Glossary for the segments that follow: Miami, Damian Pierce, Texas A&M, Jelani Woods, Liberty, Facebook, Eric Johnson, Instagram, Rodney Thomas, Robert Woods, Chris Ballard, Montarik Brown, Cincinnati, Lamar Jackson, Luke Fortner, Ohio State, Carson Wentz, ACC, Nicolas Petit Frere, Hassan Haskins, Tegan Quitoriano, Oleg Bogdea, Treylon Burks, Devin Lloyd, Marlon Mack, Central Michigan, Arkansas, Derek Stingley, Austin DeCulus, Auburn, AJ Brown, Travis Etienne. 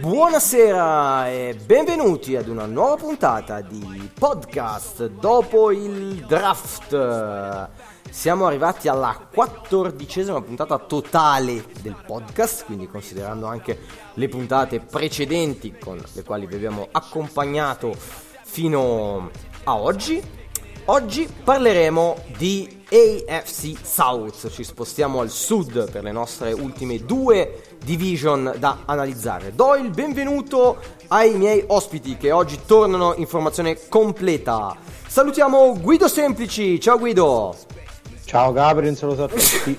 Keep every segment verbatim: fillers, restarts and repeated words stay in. Buonasera e benvenuti ad una nuova puntata di podcast dopo il draft. Siamo arrivati alla quattordicesima puntata totale del podcast, quindi considerando anche le puntate precedenti con le quali vi abbiamo accompagnato fino a oggi. Oggi parleremo di A F C South, ci spostiamo al sud per le nostre ultime due division da analizzare. Do il benvenuto ai miei ospiti che oggi tornano in formazione completa. Salutiamo Guido Semplici, ciao Guido. Ciao Gabriel, un saluto a tutti.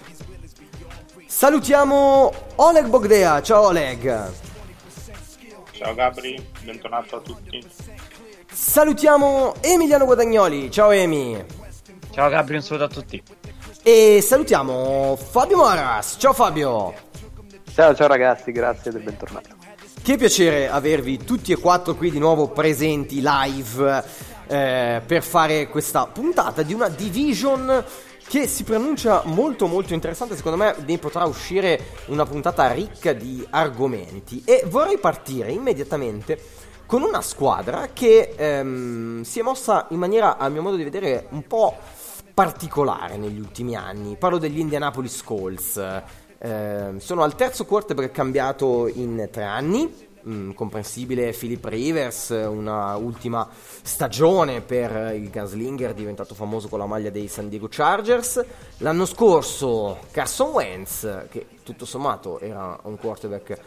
Salutiamo Oleg Bogdea, ciao Oleg. Ciao Gabriel, bentornato a tutti. Salutiamo Emiliano Guadagnoli, ciao Emi. Ciao Gabriel, un saluto a tutti. E salutiamo Fabio Moras, ciao Fabio. Ciao ciao ragazzi, grazie del bentornato. Che piacere avervi tutti e quattro qui di nuovo presenti live eh, per fare questa puntata di una division che si pronuncia molto molto interessante. Secondo me ne potrà uscire una puntata ricca di argomenti. E vorrei partire immediatamente con una squadra che ehm, si è mossa in maniera, a mio modo di vedere, un po' particolare negli ultimi anni. Parlo degli Indianapolis Colts. Eh, sono al terzo quarterback cambiato in tre anni. Mm, comprensibile Philip Rivers, una ultima stagione per il gunslinger diventato famoso con la maglia dei San Diego Chargers. L'anno scorso Carson Wentz, che tutto sommato era un quarterback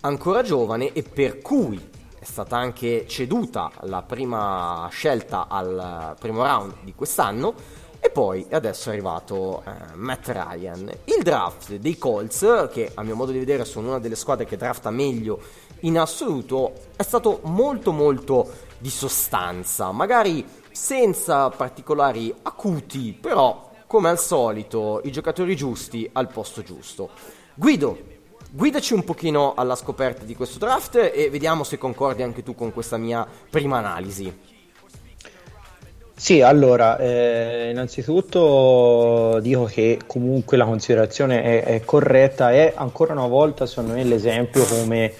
ancora giovane e per cui è stata anche ceduta la prima scelta al primo round di quest'anno, e poi adesso è arrivato eh, Matt Ryan. Il draft dei Colts, che a mio modo di vedere sono una delle squadre che drafta meglio in assoluto, è stato molto molto di sostanza, magari senza particolari acuti, però come al solito i giocatori giusti al posto giusto. Guido, guidaci un pochino alla scoperta di questo draft e vediamo se concordi anche tu con questa mia prima analisi. Sì, allora, eh, innanzitutto dico che comunque la considerazione è, è corretta e ancora una volta secondo me l'esempio come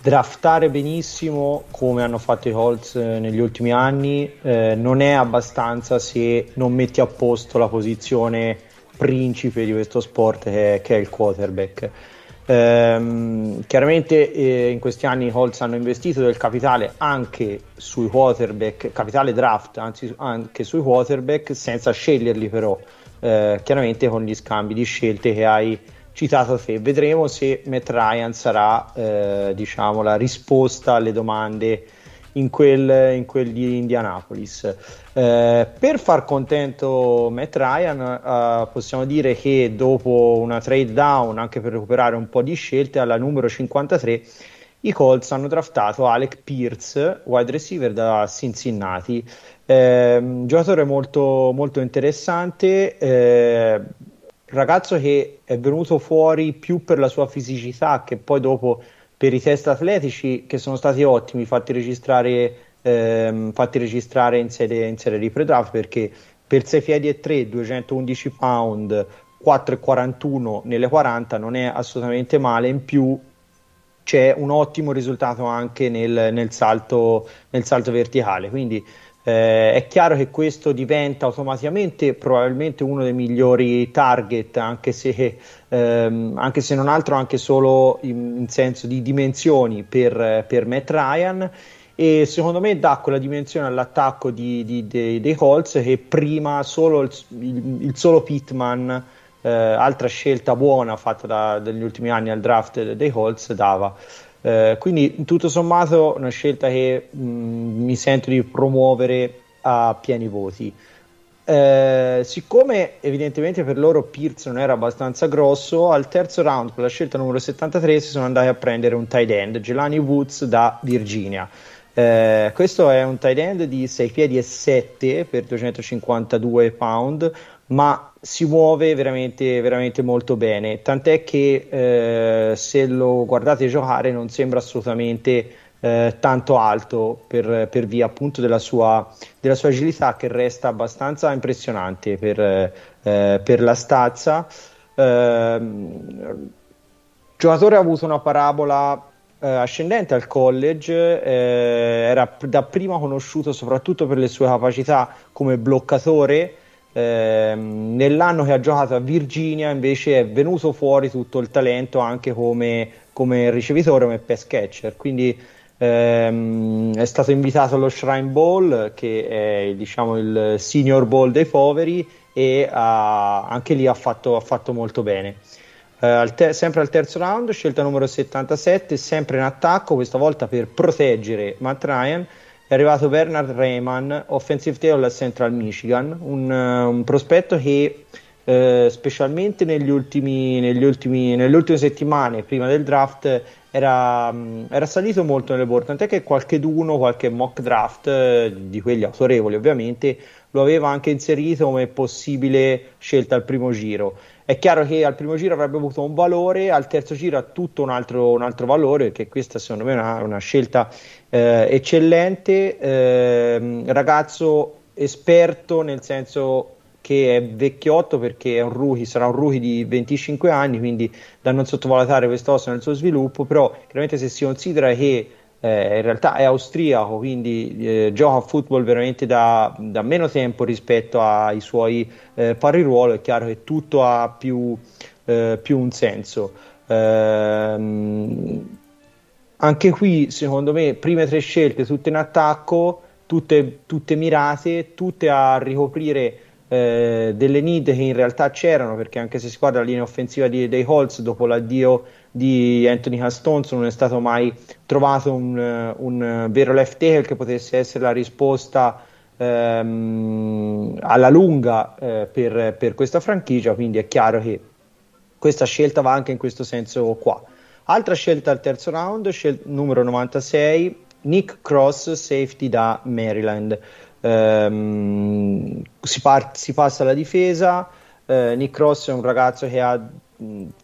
draftare benissimo, come hanno fatto i Colts negli ultimi anni, eh, non è abbastanza se non metti a posto la posizione principe di questo sport che, che è il quarterback. Ehm, chiaramente eh, in questi anni i Colts hanno investito del capitale anche sui quarterback, capitale draft anzi anche sui quarterback senza sceglierli però, eh, chiaramente con gli scambi di scelte che hai citato te. Vedremo se Matt Ryan sarà eh, diciamo la risposta alle domande in quel, in quel di Indianapolis. Eh, per far contento Matt Ryan eh, possiamo dire che dopo una trade down anche per recuperare un po' di scelte alla numero cinquantatré i Colts hanno draftato Alec Pierce, wide receiver da Cincinnati, eh, un giocatore molto, molto interessante, eh, ragazzo che è venuto fuori più per la sua fisicità che poi dopo per i test atletici, che sono stati ottimi, fatti registrare, ehm, fatti registrare in serie, in serie di pre-draft, perché per sei piedi e tre, duecentoundici pound, quattro virgola quarantuno nelle quaranta non è assolutamente male, in più c'è un ottimo risultato anche nel, nel, salto, nel salto verticale, quindi Eh, è chiaro che questo diventa automaticamente probabilmente uno dei migliori target, anche se, ehm, anche se non altro anche solo in, in senso di dimensioni per, per Matt Ryan, e secondo me dà quella dimensione all'attacco di, di, di, dei Colts che prima solo il, il, il solo Pittman, eh, altra scelta buona fatta da, dagli ultimi anni al draft dei Colts, dava. Eh, quindi tutto sommato una scelta che mh, mi sento di promuovere a pieni voti, eh, siccome evidentemente per loro Pierce non era abbastanza grosso. Al terzo round con la scelta numero settantatré si sono andati a prendere un tight end, Jelani Woods da Virginia. Eh, questo è un tight end di sei piedi e sette per duecentocinquantadue pound, ma si muove veramente, veramente molto bene, tant'è che eh, se lo guardate giocare non sembra assolutamente eh, tanto alto per, per via appunto della sua, della sua agilità, che resta abbastanza impressionante per, eh, per la stazza. Eh, giocatore ha avuto una parabola Uh, ascendente al college, eh, era p- da prima conosciuto soprattutto per le sue capacità come bloccatore. Eh, nell'anno che ha giocato a Virginia invece è venuto fuori tutto il talento anche come, come ricevitore, come pass catcher, quindi ehm, è stato invitato allo Shrine Bowl, che è diciamo il Senior Bowl dei poveri, e ha, anche lì ha fatto, ha fatto molto bene. Uh, al te- sempre al terzo round, scelta numero settantasette, sempre in attacco, questa volta per proteggere Matt Ryan, è arrivato Bernard Rayman, offensive tackle a Central Michigan, un, uh, un prospetto che uh, specialmente negli ultimi, negli ultimi, nelle ultime settimane prima del draft era, um, era salito molto nelle board, tant'è che qualcheduno, qualche mock draft uh, di quelli autorevoli ovviamente, lo aveva anche inserito come possibile scelta al primo giro. È chiaro che al primo giro avrebbe avuto un valore, al terzo giro ha tutto un altro, un altro valore, che questa secondo me è una, una scelta eh, eccellente. Eh, ragazzo esperto, nel senso che è vecchiotto perché è un rookie, sarà un rookie di venticinque anni, quindi da non sottovalutare quest'osso nel suo sviluppo, però chiaramente se si considera che Eh, in realtà è austriaco, quindi eh, gioca a football veramente da, da meno tempo rispetto ai suoi eh, pari ruolo, è chiaro che tutto ha più, eh, più un senso. Eh, anche qui secondo me prime tre scelte tutte in attacco, tutte, tutte mirate, tutte a ricoprire eh, delle need che in realtà c'erano, perché anche se si guarda la linea offensiva di, dei Colts dopo l'addio di Anthony Castonzo non è stato mai trovato un, un vero left tackle che potesse essere la risposta ehm, alla lunga eh, per, per questa franchigia, quindi è chiaro che questa scelta va anche in questo senso qua. Altra scelta al terzo round, scel- numero novantasei, Nick Cross, safety da Maryland. ehm, si, par- si passa alla difesa. eh, Nick Cross è un ragazzo che ha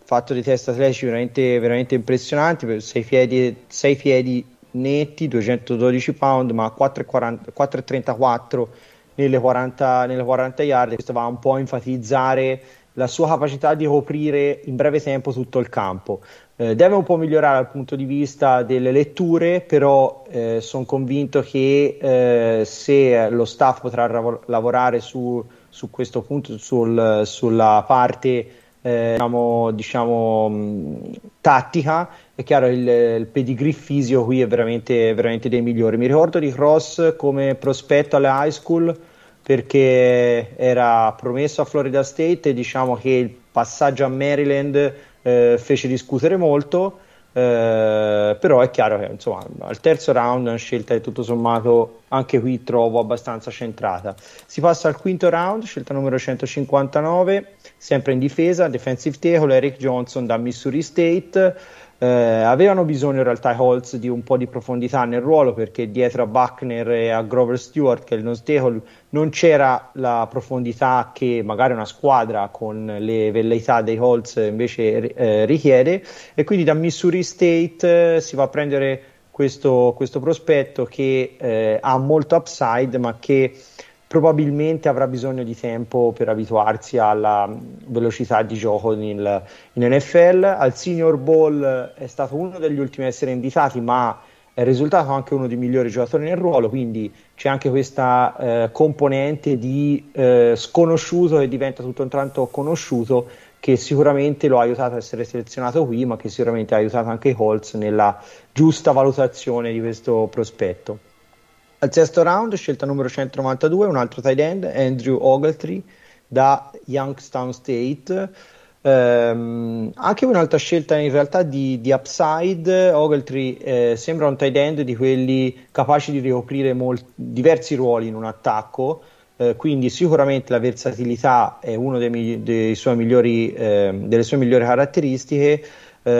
fatto di testa atletici veramente, veramente impressionanti, per sei piedi, sei piedi netti, duecentododici pound, ma quattro virgola trentaquattro nelle quaranta yard. Questo va un po' a enfatizzare la sua capacità di coprire in breve tempo tutto il campo. Eh, deve un po' migliorare dal punto di vista delle letture, però eh, sono convinto che eh, se lo staff potrà rav- lavorare su, su questo punto, sul, sulla parte Eh, diciamo, diciamo tattica, è chiaro il, il pedigree fisico qui è veramente, veramente dei migliori. Mi ricordo di Cross come prospetto alle high school perché era promesso a Florida State, e diciamo che il passaggio a Maryland eh, fece discutere molto, eh, però è chiaro che insomma al terzo round è una scelta che tutto sommato anche qui trovo abbastanza centrata. Si passa al quinto round, scelta numero centocinquantanove, sempre in difesa, defensive tackle Eric Johnson da Missouri State. Eh, avevano bisogno in realtà i Colts di un po' di profondità nel ruolo, perché dietro a Buckner e a Grover Stewart, che è il nose tackle, non c'era la profondità che magari una squadra con le velleità dei Colts invece eh, richiede, e quindi da Missouri State eh, si va a prendere questo, questo prospetto che eh, ha molto upside, ma che probabilmente avrà bisogno di tempo per abituarsi alla velocità di gioco in, in N F L. Al Senior Bowl è stato uno degli ultimi a essere invitati, ma è risultato anche uno dei migliori giocatori nel ruolo, quindi c'è anche questa eh, componente di eh, sconosciuto che diventa tutto un tanto conosciuto, che sicuramente lo ha aiutato a essere selezionato qui, ma che sicuramente ha aiutato anche i Colts nella giusta valutazione di questo prospetto. Al sesto round, scelta numero centonovantadue, un altro tight end, Andrew Ogletree da Youngstown State. Um, anche un'altra scelta in realtà di, di upside. Ogletree eh, sembra un tight end di quelli capaci di ricoprire molti, diversi ruoli in un attacco, eh, quindi sicuramente la versatilità è una dei, dei suoi migliori, eh, delle sue migliori caratteristiche. Eh,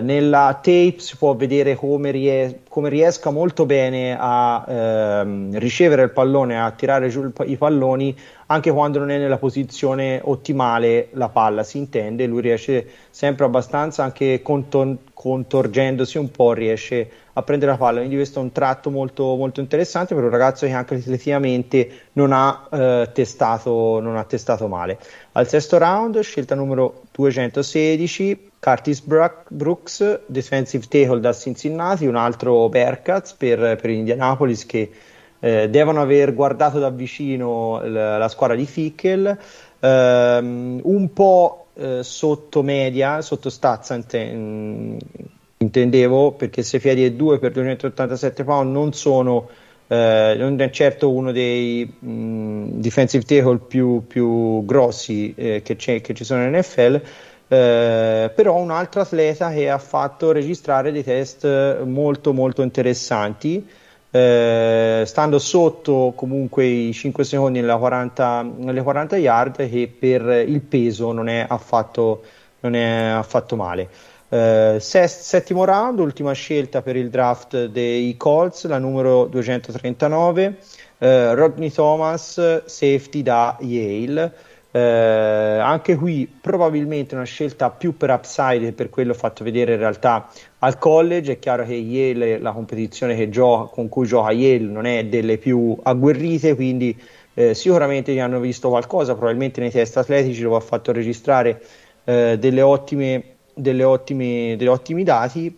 nella tape si può vedere come, ries- come riesca molto bene a ehm, ricevere il pallone, a tirare giù il, i palloni anche quando non è nella posizione ottimale la palla, si intende. Lui riesce sempre abbastanza, anche contor- contorgendosi un po' riesce a prendere la palla, quindi questo è un tratto molto, molto interessante per un ragazzo che anche atleticamente non ha eh, testato non ha testato male. Al sesto round, scelta numero duecentosedici, Curtis Brooks, defensive tackle da Cincinnati, un altro Bearcats per, per Indianapolis, che eh, devono aver guardato da vicino la, la squadra di Fickell, ehm, un po' eh, sotto media, sotto stazza inten- intendevo, perché se piedi e due per duecentottantasette pound non sono eh, non è certo uno dei mh, defensive tackle più, più grossi eh, che, c'è, che ci sono in N F L. Eh, però un altro atleta che ha fatto registrare dei test molto molto interessanti, eh, stando sotto comunque i cinque secondi nella quaranta, nelle quaranta yard, che per il peso non è affatto, non è affatto male. eh, sest- settimo round, ultima scelta per il draft dei Colts, la numero duecentotrentanove, eh, Rodney Thomas, safety da Yale. Eh, anche qui probabilmente una scelta più per upside che per quello fatto vedere in realtà al college. È chiaro che Yale, la competizione che gioca, con cui gioca Yale, non è delle più agguerrite, quindi eh, sicuramente gli hanno visto qualcosa, probabilmente nei test atletici lo ha fatto registrare eh, delle ottime, delle ottime, degli ottimi dati.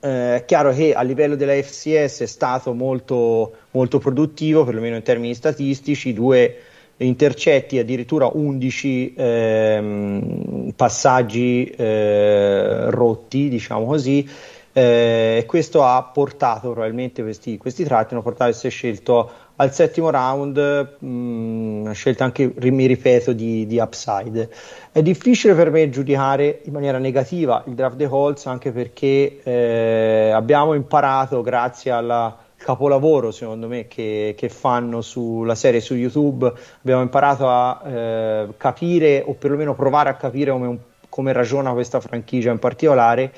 Eh, è chiaro che a livello della F C S è stato molto, molto produttivo, perlomeno in termini statistici: due intercetti, addirittura undici ehm, passaggi eh, rotti, diciamo così, eh, e questo ha portato probabilmente questi, questi tratti hanno portato a essere scelto al settimo round, mh, una scelta anche, mi ripeto, di, di upside. È difficile per me giudicare in maniera negativa il draft dei Colts, anche perché eh, abbiamo imparato, grazie alla capolavoro secondo me che, che fanno sulla serie su YouTube, abbiamo imparato a eh, capire, o perlomeno provare a capire come, come ragiona questa franchigia in particolare.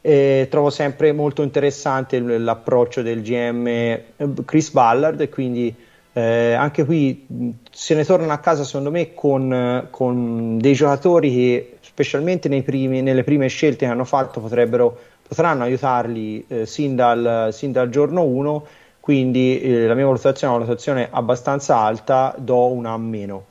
Eh, trovo sempre molto interessante l'approccio del G M Chris Ballard, e quindi eh, anche qui se ne tornano a casa secondo me con, con dei giocatori che specialmente nei primi, nelle prime scelte che hanno fatto potrebbero potranno aiutarli eh, sin, dal, sin dal giorno uno, quindi eh, la mia valutazione è una valutazione abbastanza alta, do una a meno.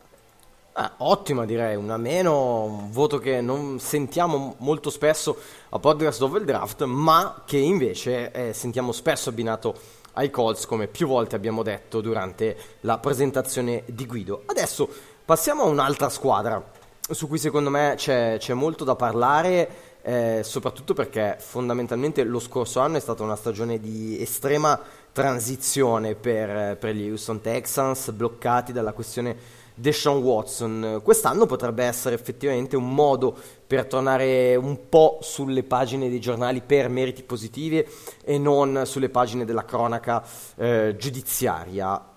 Ah, ottima, direi una a meno, un voto che non sentiamo molto spesso a podcast dopo il draft, ma che invece eh, sentiamo spesso abbinato ai Colts, come più volte abbiamo detto durante la presentazione di Guido. Adesso passiamo a un'altra squadra su cui secondo me c'è, c'è molto da parlare, Eh, soprattutto perché fondamentalmente lo scorso anno è stata una stagione di estrema transizione per, per gli Houston Texans, bloccati dalla questione Deshaun Watson. Quest'anno potrebbe essere effettivamente un modo per tornare un po' sulle pagine dei giornali per meriti positivi e non sulle pagine della cronaca eh, giudiziaria.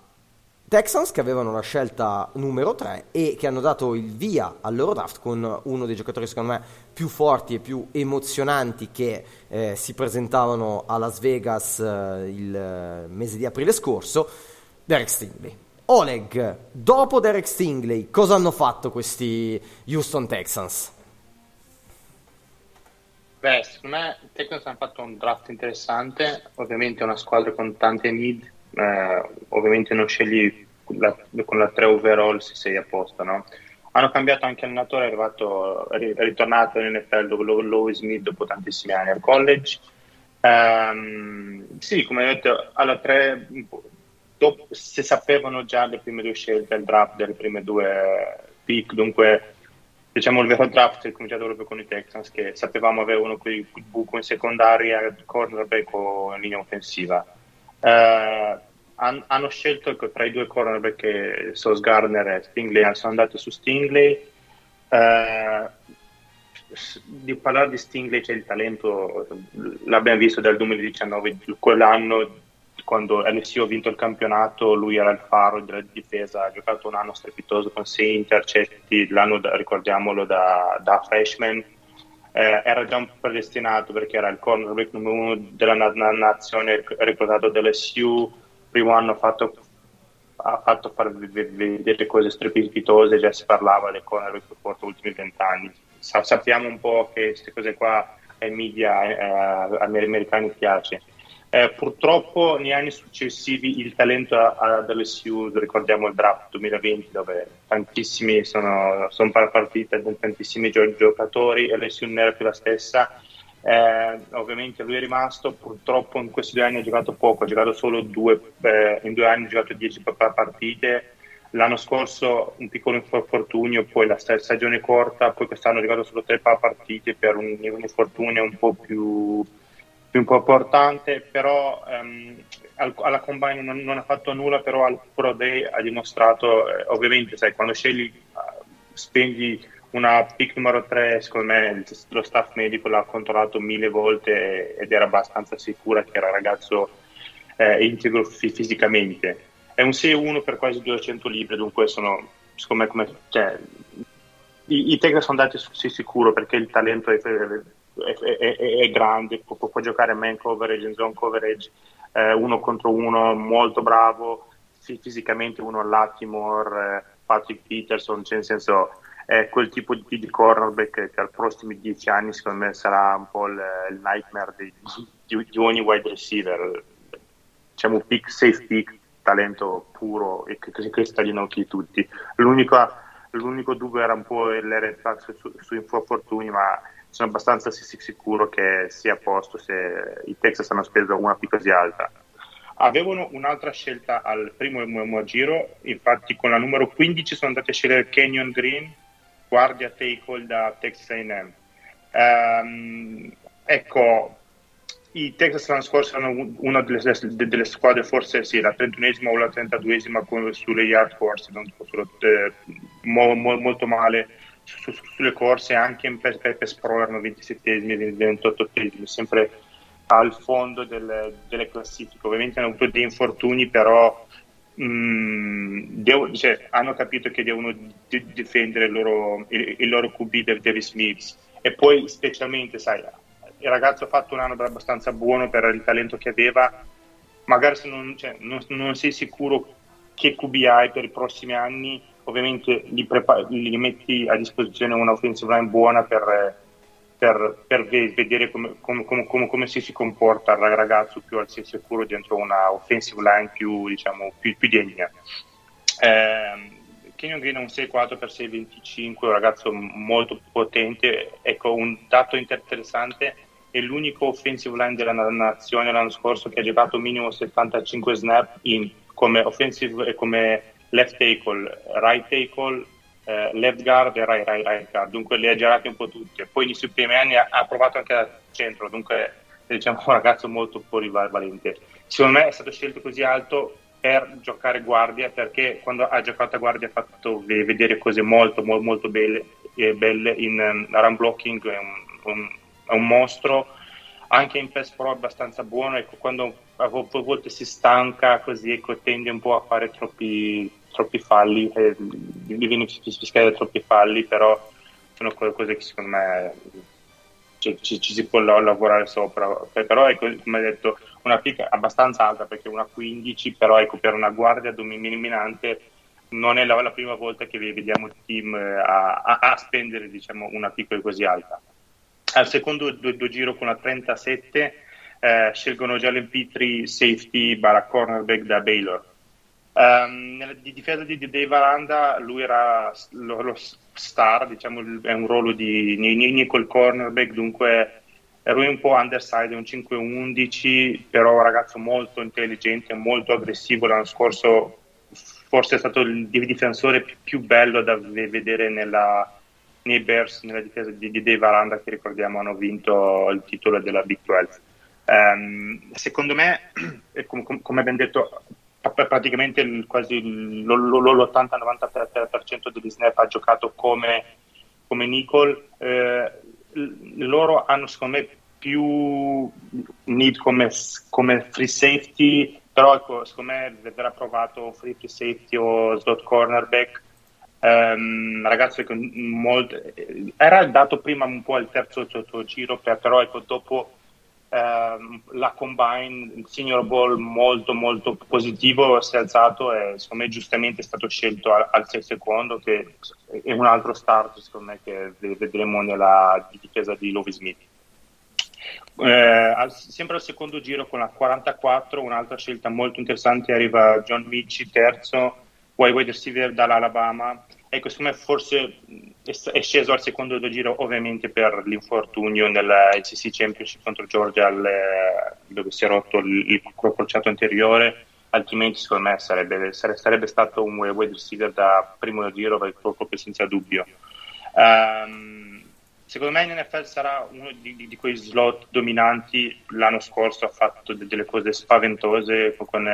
Texans che avevano la scelta numero tre e che hanno dato il via al loro draft con uno dei giocatori secondo me più forti e più emozionanti che eh, si presentavano a Las Vegas eh, il mese di aprile scorso, Derek Stingley. Oleg, dopo Derek Stingley, cosa hanno fatto questi Houston Texans? Beh, secondo me i Texans hanno fatto un draft interessante, ovviamente una squadra con tante need. Eh, ovviamente non scegli la, con la tre overall se sei a posto, no? Hanno cambiato anche allenatore, è arrivato, è ritornato in N F L Lovie Smith dopo tantissimi anni al college, Um, sì, come ho detto, alla tre, dopo, se sapevano già le prime due scelte al draft delle prime due pick, dunque diciamo il vero draft è cominciato proprio con i Texans, che sapevamo avevano quel buco in secondaria, cornerback o linea offensiva. Uh, han, hanno scelto tra i due cornerback che sono Garner e Stingley, sono andato su Stingley. Uh, di parlare di Stingley, c'è cioè il talento, l'abbiamo visto dal duemiladiciannove, quell'anno quando L S U ha vinto il campionato lui era il faro della difesa, ha giocato un anno strepitoso con sei intercetti l'anno, da, ricordiamolo, da, da freshman, eh, era già un predestinato perché era il cornerback numero uno della na- nazione reclutato dall'L S U, primo anno ha fatto ha fatto far vedere cose strepitose, già si parlava del cornerback per gli ultimi vent'anni. Sa- sappiamo un po' che queste cose qua ai media eh, agli americani piace. Eh, purtroppo negli anni successivi il talento dell'L S U, ricordiamo il draft duemilaventi dove tantissimi sono, sono partite tantissimi gio- giocatori, L S U non era più la stessa, eh, ovviamente lui è rimasto, purtroppo in questi due anni ha giocato poco, ha giocato solo due eh, in due anni ha giocato dieci partite, l'anno scorso un piccolo infortunio, poi la stagione corta, poi quest'anno ha giocato solo tre partite per un, un infortunio un po' più più importante, però um, al, alla Combine non, non ha fatto nulla, però al Pro Day ha dimostrato, eh, ovviamente sai quando scegli uh, spendi una pick numero tre, secondo me il, lo staff medico l'ha controllato mille volte ed era abbastanza sicura che era un ragazzo eh, integro f- fisicamente, è un sei uno per quasi duecento libbre, dunque sono secondo me come cioè, i, i Texans sono andati su, sì, sicuro perché il talento è È, è, è grande, può, può giocare man coverage, in zone coverage, eh, uno contro uno, molto bravo fisicamente, uno Latimore, eh, Patrick Peterson, cioè nel senso è eh, quel tipo di, di cornerback che per i prossimi dieci anni secondo me sarà un po' il, il nightmare di, di, di ogni wide receiver, diciamo pick, safe pick, talento puro e che, che sta agli occhi di tutti. L'unica l'unico dubbio era un po' l'errore su, su infortuni, ma sono abbastanza sicuro che sia a posto se i Texas hanno speso una più così alta. Avevano un'altra scelta al primo giro, infatti con la numero quindici sono andati a scegliere Kenyon Green, guardia tackle da Texas A and M. Um, ecco, i Texas l'anno scorso erano una delle, delle squadre, forse sì, la trentunesima o la trentaduesima sulle yard corse, non solo, eh, mo, mo, molto male Su, su, sulle corse, anche per, per, per Pro erano ventisettesimi e ventiottesimi, sempre al fondo del, delle classifiche. Ovviamente hanno avuto dei infortuni, però mh, devo, cioè, hanno capito che devono di, difendere il loro, il, il loro Q B, Davis Mills, e poi specialmente sai, il ragazzo ha fatto un anno abbastanza buono per il talento che aveva, magari se non, cioè, non, non sei sicuro che Q B hai per i prossimi anni, ovviamente li, prepa- li metti a disposizione una offensive line buona per, per, per vedere come, come, come, come si, si comporta il ragazzo più al sicuro dentro una offensive line più, diciamo, più, più degna. Eh, Kenyon Green è un sei quattro per sei venticinque, un ragazzo molto potente. Ecco, un dato interessante è l'unico offensive line della nazione l'anno scorso che ha giocato minimo settantacinque snap in come offensive e come left tackle, right tackle, eh, left guard e right, right, right guard, dunque li ha girati un po' tutti, e poi nei suoi primi anni ha, ha provato anche al centro, dunque diciamo un ragazzo molto polivalente. Secondo me è stato scelto così alto per giocare guardia, perché quando ha giocato a guardia ha fatto vedere cose molto molto, molto belle, eh, belle in um, run blocking, è un, un, un mostro, anche in pass pro abbastanza buono, ecco, quando a volte si stanca così, ecco, tende un po' a fare troppi troppi falli, eh, gli viene fischiato troppi falli, però sono cose che secondo me ci, ci, ci si può lavorare sopra, però ecco, come hai detto, una pick abbastanza alta perché una quindici, però ecco, per una guardia dominante non è la, la prima volta che vediamo il team a, a, a spendere, diciamo, una pick così alta. Al secondo due, due giro con la trentasette eh, scelgono Jalen Petrie, safety barra cornerback da Baylor. Um, nella di difesa di Dave Aranda lui era lo, lo star, diciamo, è un ruolo di Nicol cornerback, dunque ero un po' undersized, un cinque undici, però un ragazzo molto intelligente, molto aggressivo. L'anno scorso forse è stato il difensore più bello da vedere nella, nei Bears, nella difesa di, di Dave Aranda, che ricordiamo hanno vinto il titolo della Big dodici. Um, secondo me, come, come ben detto, praticamente il, quasi l'ottanta novanta per cento degli snap ha giocato come, come nickel. Eh, loro hanno secondo me più need come, come free safety, però ecco, secondo me verrà provato free, free safety o slot cornerback. Um, ragazzo ecco, molto, era dato prima un po' al terzo giro, per, però ecco, dopo Uh, la combine, il senior ball molto molto positivo, si è alzato e secondo me giustamente è stato scelto al, al secondo, che è un altro start secondo me che vedremo nella difesa di Lovie Smith. Uh, al, sempre al secondo giro con la quarantaquattro, un'altra scelta molto interessante, arriva John Michi, terzo, wide receiver dall'Alabama. Ecco, secondo me forse è sceso al secondo giro ovviamente per l'infortunio nella A C C Championship contro Georgia, dove si è rotto il crociato anteriore, altrimenti secondo me sarebbe, sarebbe stato un wide receiver da primo giro proprio senza dubbio. Um, secondo me in N F L sarà uno di, di quei slot dominanti. L'anno scorso ha fatto delle cose spaventose con,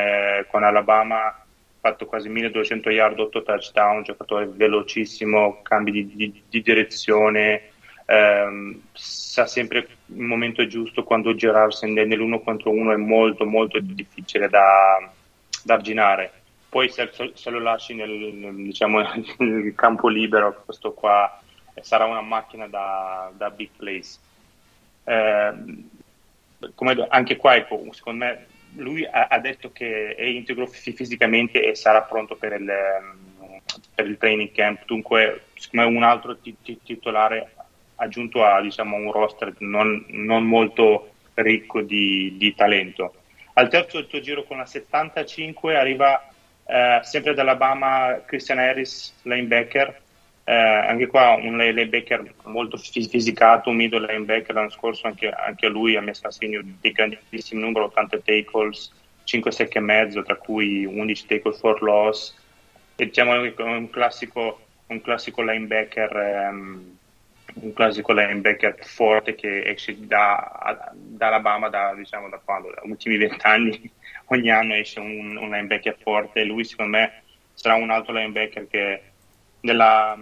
con Alabama, fatto quasi milleduecento yard, otto touchdown, giocatore velocissimo, cambi di, di, di direzione, ehm, sa sempre il momento giusto quando girarsi nell'uno contro uno è molto molto difficile da, da arginare. Poi se, se lo lasci nel, diciamo, nel campo libero, questo qua sarà una macchina da, da big plays. Eh, come, anche qua ecco, secondo me lui ha detto che è integro fisicamente e sarà pronto per il, per il training camp, dunque secondo me un altro titolare aggiunto a diciamo un roster non, non molto ricco di, di talento. Al terzo del tuo giro con la settantacinque arriva eh, sempre dall'Alabama Christian Harris, linebacker, eh, anche qua un linebacker molto fisicato, un middle linebacker. L'anno scorso anche, anche lui ha messo a segno di grandissimo numero, ottanta tackles, cinque sack e mezzo, tra cui undici tackles for loss, e diciamo un classico un classico linebacker um, un classico linebacker forte che esce da, da Alabama da, diciamo, da quando, da ultimi vent'anni ogni anno esce un, un linebacker forte. Lui secondo me sarà un altro linebacker che nella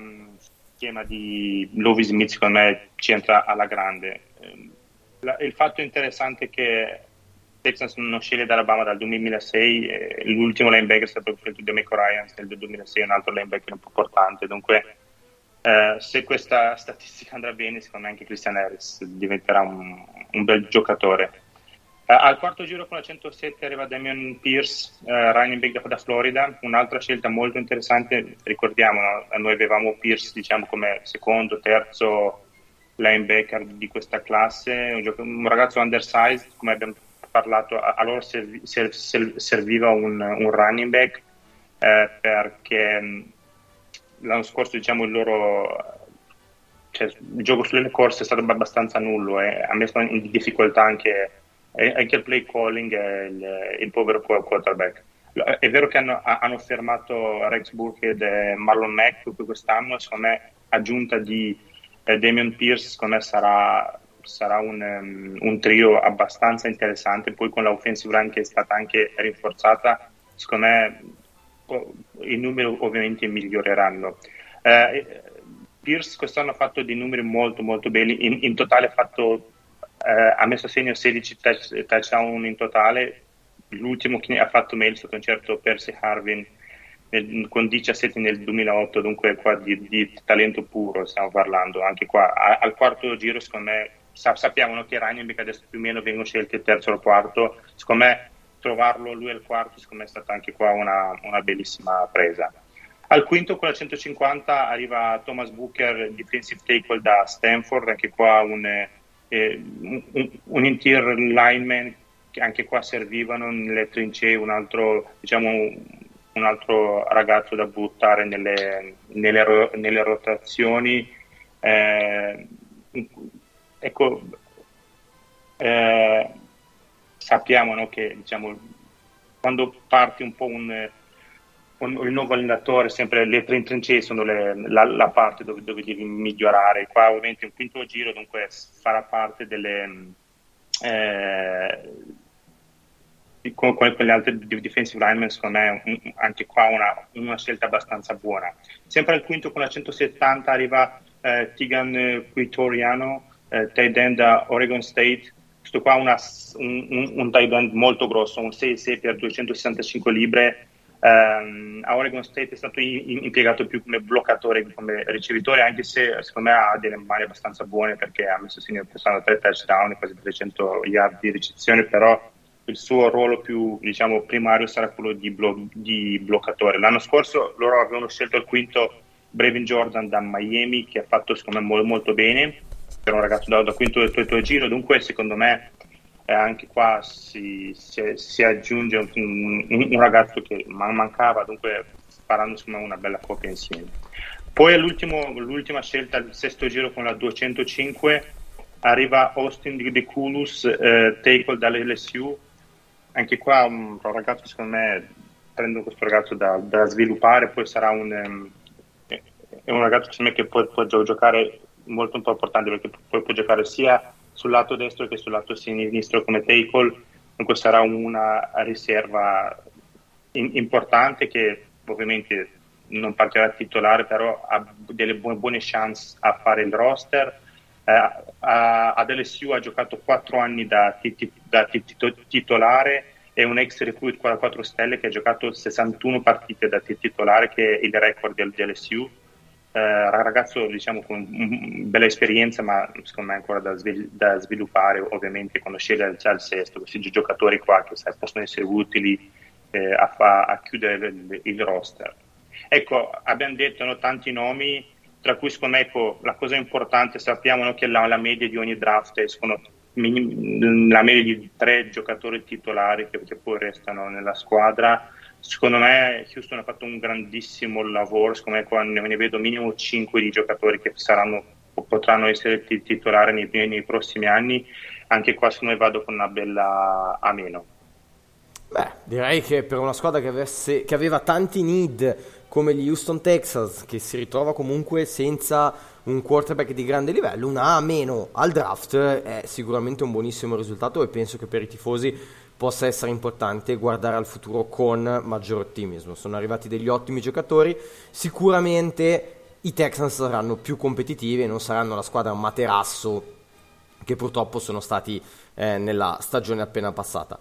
schema di Lovie Smith secondo me ci entra alla grande. La, il fatto interessante è che Texans non sceglie Alabama dal duemilasei, eh, l'ultimo linebacker è stato preferito da Matt Ryan nel duemilasei, un altro linebacker un po' importante, dunque eh, se questa statistica andrà bene secondo me anche Christian Harris diventerà un, un bel giocatore. Uh, al quarto giro con la centosette arriva Damian Pierce, uh, running back da, da Florida, un'altra scelta molto interessante. Ricordiamo, no? Noi avevamo Pierce diciamo come secondo, terzo linebacker di questa classe, un, gioco, un ragazzo undersized, come abbiamo parlato, allora serv- serv- serviva un, un running back eh, perché mh, l'anno scorso diciamo il loro... Cioè, il gioco sulle corse è stato abbastanza nullo e eh, ha messo in difficoltà anche... E anche il play calling e il, il povero quarterback. È vero che hanno, hanno fermato Rex Burkhead e Marlon Mack quest'anno, secondo me aggiunta di eh, Damian Pierce secondo me sarà, sarà un, um, un trio abbastanza interessante. Poi con l'offensive line che è stata anche rinforzata secondo me i numeri ovviamente miglioreranno. eh, Pierce quest'anno ha fatto dei numeri molto molto belli, in, in totale ha fatto Uh, ha messo a segno sedici touch, touchdown in totale. L'ultimo che ha fatto meglio è stato un certo Percy Harvin nel, con diciassette nel duemilaotto, dunque qua di, di talento puro stiamo parlando. Anche qua a, al quarto giro secondo me sa, sappiamo no, che i running back adesso più o meno vengono scelti il terzo o il quarto, secondo me trovarlo lui al quarto secondo me è stata anche qua una, una bellissima presa. Al quinto con la centocinquanta arriva Thomas Booker, defensive tackle da Stanford, anche qua un Un, un, un interior lineman che anche qua servivano nelle trincee, un altro diciamo un altro ragazzo da buttare nelle, nelle, nelle rotazioni. Eh, ecco, eh, sappiamo, no, che diciamo quando parti un po' un, un il nuovo allenatore, sempre le trincee sono le, la, la parte dove, dove devi migliorare. Qua ovviamente è un quinto giro, dunque farà parte delle eh, come con gli altri defensive linemen, secondo me anche qua una, una scelta abbastanza buona. Sempre al quinto con la centosettanta arriva eh, Tegan Quitoriano, eh, tight end da Oregon State. Questo qua una, un, un tight end molto grosso, un sei sei per duecentosessantacinque libbre. Um, a Oregon State è stato in, impiegato più come bloccatore che come ricevitore, anche se secondo me ha delle mani abbastanza buone, perché ha messo segno tre touchdown, quasi trecento yard di ricezione, però il suo ruolo più, diciamo, primario sarà quello di, blo- di bloccatore. L'anno scorso loro avevano scelto al quinto Brevin Jordan da Miami, che ha fatto secondo me molto, molto bene per un ragazzo da, da quinto del tuo giro, dunque secondo me eh, anche qua si, si, si aggiunge un, un, un ragazzo che man- mancava, dunque faranno insomma una bella coppia insieme. Poi all'ultimo, l'ultima scelta, il sesto giro con la duecentocinque, arriva Austin DeCulus, eh, tackle dall'L S U. Anche qua un ragazzo, secondo me, prendo questo ragazzo da, da sviluppare, poi sarà un, um, è un ragazzo secondo me che può, può giocare molto importante, perché poi può giocare sia sul lato destro che sul lato sinistro come tackle, dunque sarà una riserva in, importante, che ovviamente non partirà titolare, però ha delle buone, buone chance a fare il roster. Uh, uh, ad L S U ha giocato quattro anni da, tit- da tit- titolare, è un ex recruit quarantaquattro stelle che ha giocato sessantuno partite da tit- titolare, che è il record del L S U. Uh, ragazzo diciamo con m- bella esperienza, ma secondo me ancora da, svil- da sviluppare, ovviamente quando sceglie già il sesto, questi giocatori qua che sai, possono essere utili eh, a, fa- a chiudere il, il roster. Ecco, abbiamo detto, no, tanti nomi, tra cui secondo me ecco, la cosa importante, sappiamo, no, che la, la media di ogni draft è secondo, minim, la media di tre giocatori titolari che, che poi restano nella squadra. Secondo me Houston ha fatto un grandissimo lavoro, secondo me ecco, ne, ne vedo minimo cinque di giocatori che saranno potranno essere titolari nei, nei prossimi anni. Anche qua secondo me vado con una bella a meno. Beh, direi che per una squadra che, avesse, che aveva tanti need come gli Houston Texans, che si ritrova comunque senza un quarterback di grande livello, una A meno al draft è sicuramente un buonissimo risultato, e penso che per i tifosi possa essere importante guardare al futuro con maggior ottimismo. Sono arrivati degli ottimi giocatori, sicuramente i Texans saranno più competitivi e non saranno la squadra materasso che purtroppo sono stati eh, nella stagione appena passata.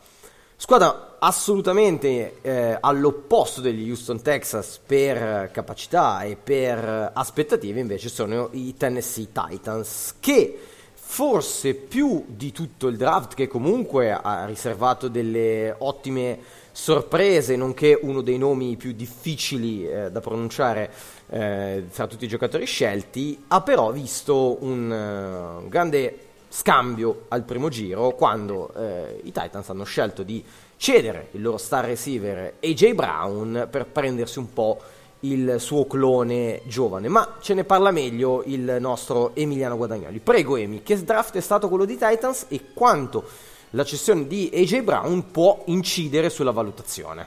Squadra assolutamente eh, all'opposto degli Houston Texans per capacità e per aspettative, invece sono i Tennessee Titans, che forse più di tutto il draft, che comunque ha riservato delle ottime sorprese, nonché uno dei nomi più difficili eh, da pronunciare eh, fra tutti i giocatori scelti, ha però visto un uh, grande scambio al primo giro, quando eh, i Titans hanno scelto di cedere il loro star receiver A J Brown per prendersi un po' il suo clone giovane. Ma ce ne parla meglio il nostro Emiliano Guadagnoli. Prego Emi, che draft è stato quello di Titans e quanto la cessione di A J Brown può incidere sulla valutazione?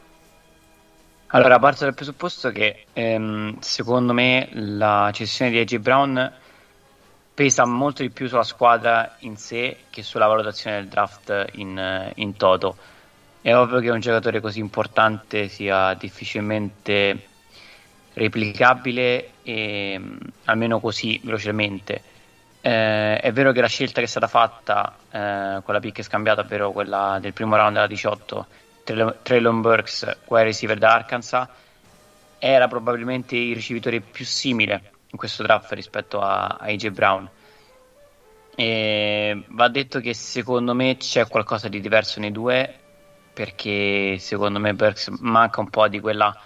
Allora, parto dal presupposto che ehm, secondo me la cessione di A J Brown pesa molto di più sulla squadra in sé che sulla valutazione del draft in, in toto. È ovvio che un giocatore così importante sia difficilmente replicabile, e, almeno così velocemente. Eh, è vero che la scelta che è stata fatta eh, con la pick scambiata, ovvero quella del primo round della diciotto, Treylon Burks, wide receiver da Arkansas, era probabilmente il ricevitore più simile in questo draft rispetto a A J Brown, e va detto che secondo me c'è qualcosa di diverso nei due, perché secondo me Burks manca un po' di quella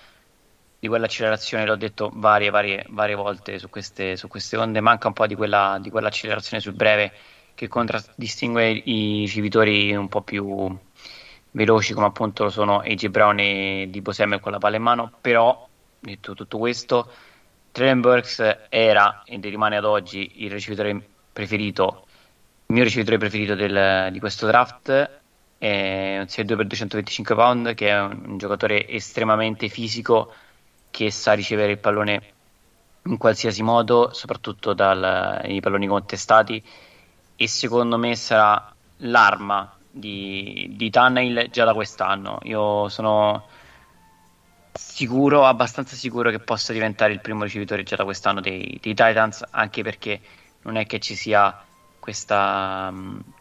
di quell'accelerazione, l'ho detto varie varie varie volte su queste su queste onde, manca un po' di quella di quell'accelerazione sul breve che contraddistingue i ricevitori un po' più veloci, come appunto lo sono A J Brown e Deebo Samuel con la palla in mano. Però detto tutto questo, Treylon Burks era e rimane ad oggi il ricevitore preferito Il mio ricevitore preferito del, di questo draft è un sei due per duecentoventicinque pound, che è un, un giocatore estremamente fisico, che sa ricevere il pallone in qualsiasi modo, soprattutto dai palloni contestati, e secondo me sarà l'arma di, di Tannehill già da quest'anno. Io sono sicuro, abbastanza sicuro, che possa diventare il primo ricevitore già da quest'anno dei, dei Titans, anche perché non è che ci sia Questa,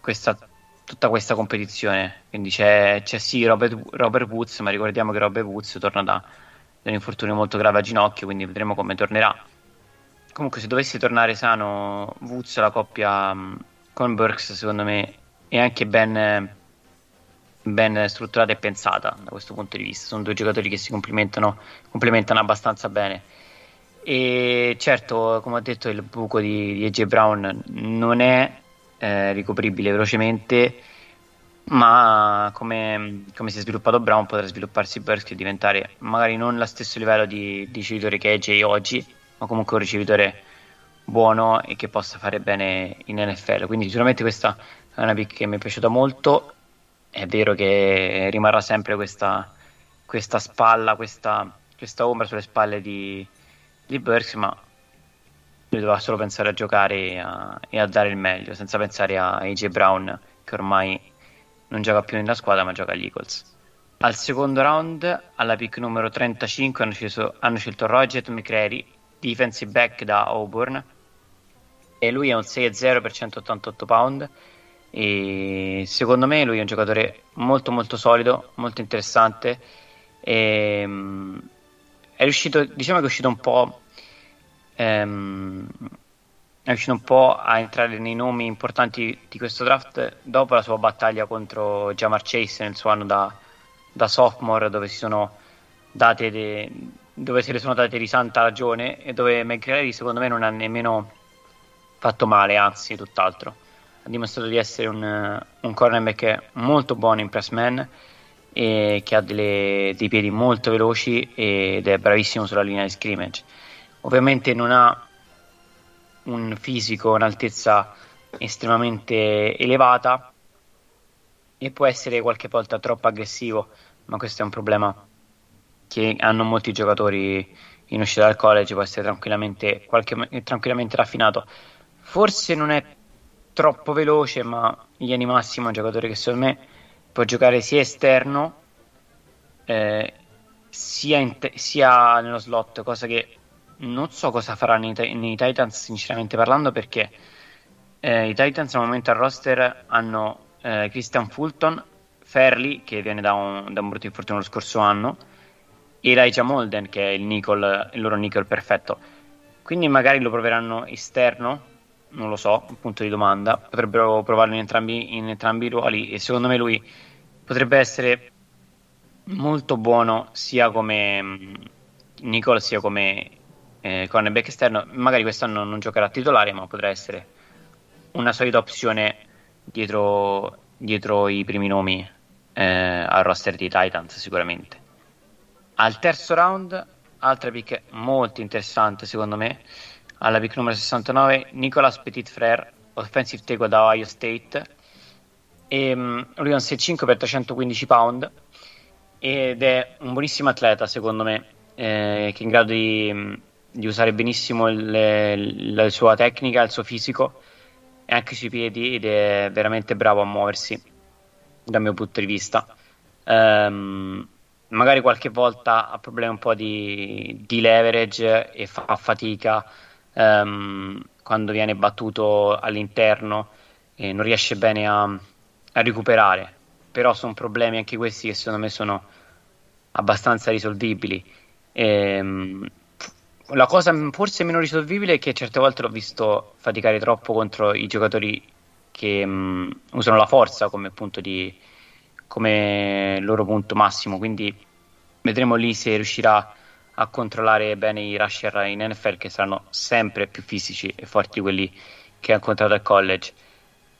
questa tutta questa competizione, quindi c'è, c'è sì Robert, Robert Woods, ma ricordiamo che Robert Woods torna da, da un infortunio molto grave a ginocchio, quindi vedremo come tornerà. Comunque, se dovesse tornare sano Woods, la coppia um, con Burks secondo me è anche ben, ben strutturata e pensata da questo punto di vista. Sono due giocatori che si complementano complementano abbastanza bene. E certo, come ho detto, il buco di, di A J Brown non è eh, ricopribile velocemente, ma come, come si è sviluppato Brown potrà svilupparsi Burks e diventare magari non lo stesso livello di, di ricevitore che è A J oggi, ma comunque un ricevitore buono e che possa fare bene in N F L. Quindi sicuramente questa è una pick che mi è piaciuta molto. È vero che rimarrà sempre questa, questa spalla, questa, questa ombra sulle spalle di... di Burks, ma lui doveva solo pensare a giocare e a, e a dare il meglio, senza pensare a A J Brown, che ormai non gioca più nella squadra ma gioca agli Eagles. Al secondo round, alla pick numero trentacinque, hanno, sceso, hanno scelto Roger McCreary, defensive back da Auburn, e lui è un sei zero per centottantotto pound, e secondo me lui è un giocatore molto molto solido, molto interessante, e... È riuscito, diciamo che è uscito un po' ehm, è uscito un po' a entrare nei nomi importanti di questo draft dopo la sua battaglia contro Jamar Chase nel suo anno da, da sophomore, dove si sono date de, dove se le sono date di santa ragione, e dove McCreary secondo me non ha nemmeno fatto male, anzi tutt'altro, ha dimostrato di essere un, un cornerback molto buono in press man, e che ha delle, dei piedi molto veloci ed è bravissimo sulla linea di scrimmage. Ovviamente non ha un fisico, un'altezza estremamente elevata, e può essere qualche volta troppo aggressivo, ma questo è un problema che hanno molti giocatori in uscita dal college. Può essere tranquillamente, qualche, tranquillamente raffinato, forse non è troppo veloce, ma in linea di massima è un giocatore che secondo me può giocare sia esterno eh, sia, in te- sia nello slot, cosa che non so cosa farà nei, t- nei Titans sinceramente parlando, perché eh, i Titans al momento al roster hanno eh, Christian Fulton, Fairley, che viene da un, da un brutto infortunio lo scorso anno, e Elijah Molden, che è il, nickel, il loro nickel perfetto, quindi magari lo proveranno esterno, non lo so, un punto di domanda. Potrebbero provarlo in entrambi, in entrambi i ruoli, e secondo me lui potrebbe essere molto buono sia come Nicolas sia come eh, cornerback esterno. Magari quest'anno non giocherà titolare, ma potrà essere una solida opzione dietro, dietro i primi nomi eh, al roster dei Titans sicuramente. Al terzo round, altra pick molto interessante secondo me, alla pick numero sessantanove, Nicolas Petit Frere, offensive tackle da Ohio State, e, um, lui è un sei cinque per trecentoquindici pound ed è un buonissimo atleta secondo me, eh, che è in grado di, di usare benissimo le, la sua tecnica, il suo fisico e anche sui piedi, ed è veramente bravo a muoversi dal mio punto di vista. um, magari qualche volta ha problemi un po' di, di leverage e fa fatica Um, quando viene battuto all'interno e eh, non riesce bene a, a recuperare, però sono problemi anche questi che secondo me sono abbastanza risolvibili. E, la cosa forse meno risolvibile è che certe volte l'ho visto faticare troppo contro i giocatori che um, usano la forza come punto di come loro punto massimo, quindi vedremo lì se riuscirà a controllare bene i rusher in N F L, che saranno sempre più fisici e forti di quelli che ha incontrato al college.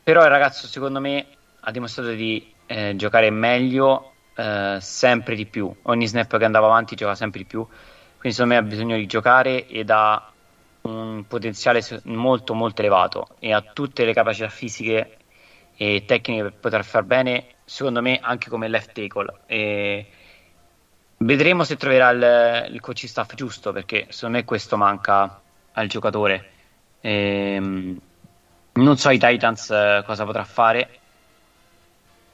Però il ragazzo secondo me ha dimostrato di eh, giocare meglio eh, sempre di più, ogni snap che andava avanti giocava sempre di più, quindi secondo me ha bisogno di giocare ed ha un potenziale molto molto elevato e ha tutte le capacità fisiche e tecniche per poter far bene, secondo me, anche come left tackle. E vedremo se troverà il, il coaching staff giusto, perché secondo me questo manca al giocatore. E non so i Titans eh, cosa potrà fare,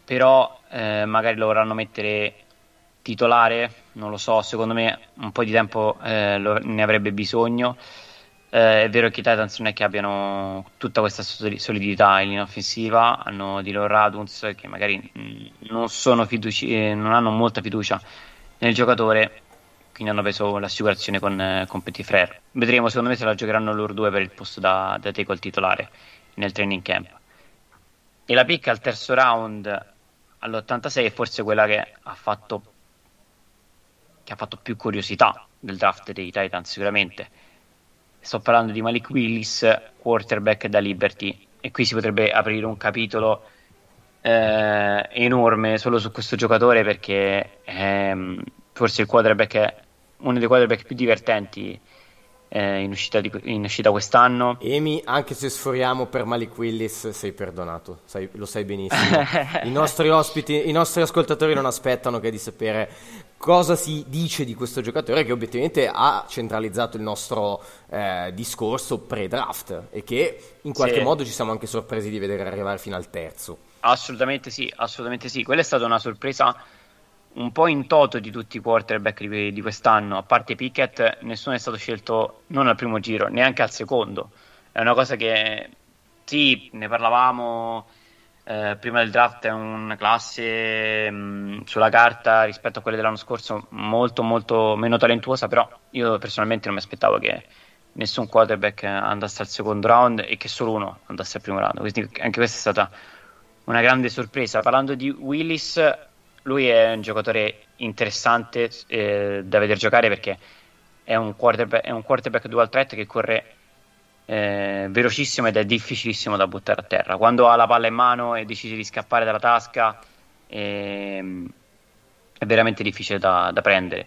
però eh, magari lo vorranno mettere titolare, non lo so, secondo me un po' di tempo eh, lo, ne avrebbe bisogno. Eh, è vero che i Titans non è che abbiano tutta questa solidità in linea offensiva, hanno di loro Raduns che magari non sono fiduci- eh, non hanno molta fiducia nel giocatore, quindi hanno preso l'assicurazione con, eh, con Petit Frere. Vedremo, secondo me se la giocheranno loro due per il posto da, da tackle titolare nel training camp. E la pick al terzo round all'ottantasei è forse quella che ha fatto che ha fatto più curiosità del draft dei Titans, sicuramente. Sto parlando di Malik Willis, quarterback da Liberty, e qui si potrebbe aprire un capitolo eh, enorme solo su questo giocatore, perché è forse il quarterback è uno dei quarterback più divertenti eh, in, uscita di, in uscita quest'anno. Emi, anche se sforiamo per Malik Willis, sei perdonato, sai, lo sai benissimo. I nostri ospiti, i nostri ascoltatori non aspettano che di sapere cosa si dice di questo giocatore che obiettivamente ha centralizzato il nostro eh, discorso pre-draft e che in qualche sì. modo ci siamo anche sorpresi di vedere arrivare fino al terzo. Assolutamente sì, assolutamente sì. Quella è stata una sorpresa un po' in toto di tutti i quarterback di, di quest'anno, a parte Pickett, nessuno è stato scelto non al primo giro, neanche al secondo. È una cosa che sì, ne parlavamo... Eh, prima del draft è una classe mh, sulla carta rispetto a quelle dell'anno scorso molto molto meno talentuosa, però io personalmente non mi aspettavo che nessun quarterback andasse al secondo round e che solo uno andasse al primo round, quindi anche questa è stata una grande sorpresa. Parlando di Willis, lui è un giocatore interessante eh, da vedere giocare, perché è un quarterback, è un quarterback dual threat che corre Eh, velocissimo ed è difficilissimo da buttare a terra. Quando ha la palla in mano e decide di scappare dalla tasca ehm, è veramente difficile da, da prendere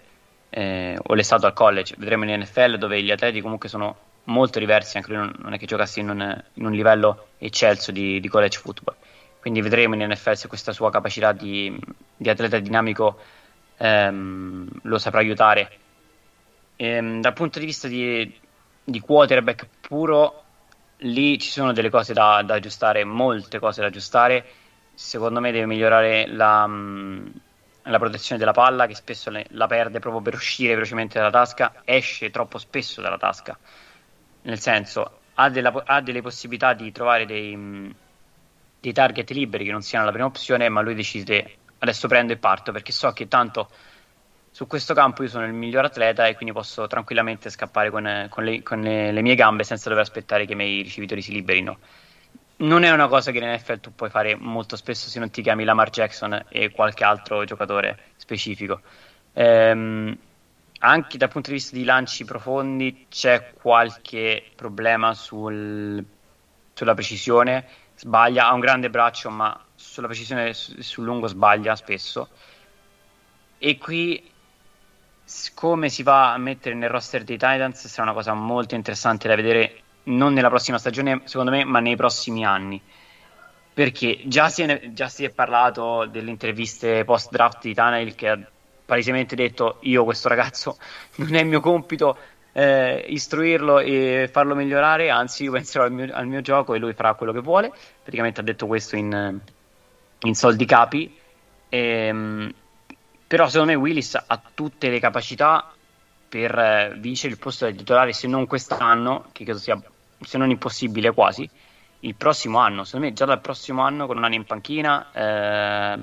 eh, o l'è stato al college, vedremo in N F L dove gli atleti comunque sono molto diversi, anche lui non, non è che giocasse in un, in un livello eccelso di, di college football, quindi vedremo in N F L se questa sua capacità di, di atleta dinamico ehm, lo saprà aiutare. Ehm, dal punto di vista di di quarterback puro, lì ci sono delle cose da, da aggiustare, molte cose da aggiustare. Secondo me deve migliorare la, la protezione della palla, che spesso le, la perde proprio per uscire velocemente dalla tasca, esce troppo spesso dalla tasca, nel senso ha, della, ha delle possibilità di trovare dei, dei target liberi che non siano la prima opzione, ma lui decide adesso prendo e parto perché so che tanto su questo campo io sono il miglior atleta e quindi posso tranquillamente scappare con, con, le, con le, le mie gambe senza dover aspettare che i miei ricevitori si liberino. Non è una cosa che in N F L tu puoi fare molto spesso se non ti chiami Lamar Jackson e qualche altro giocatore specifico. Ehm, anche dal punto di vista di lanci profondi c'è qualche problema sul, sulla precisione, sbaglia, ha un grande braccio ma sulla precisione su, sul lungo sbaglia spesso, e qui come si va a mettere nel roster dei Titans sarà una cosa molto interessante da vedere, non nella prossima stagione secondo me, ma nei prossimi anni, perché già si è, già si è parlato delle interviste post draft di Tannehill che ha palesemente detto io questo ragazzo non è il mio compito eh, istruirlo e farlo migliorare, anzi io penserò al mio, al mio gioco e lui farà quello che vuole, praticamente ha detto questo in, in soldi capi. E però secondo me Willis ha tutte le capacità per eh, vincere il posto da titolare, se non quest'anno, che credo sia se non impossibile quasi, il prossimo anno. Secondo me già dal prossimo anno, con un anno in panchina, eh,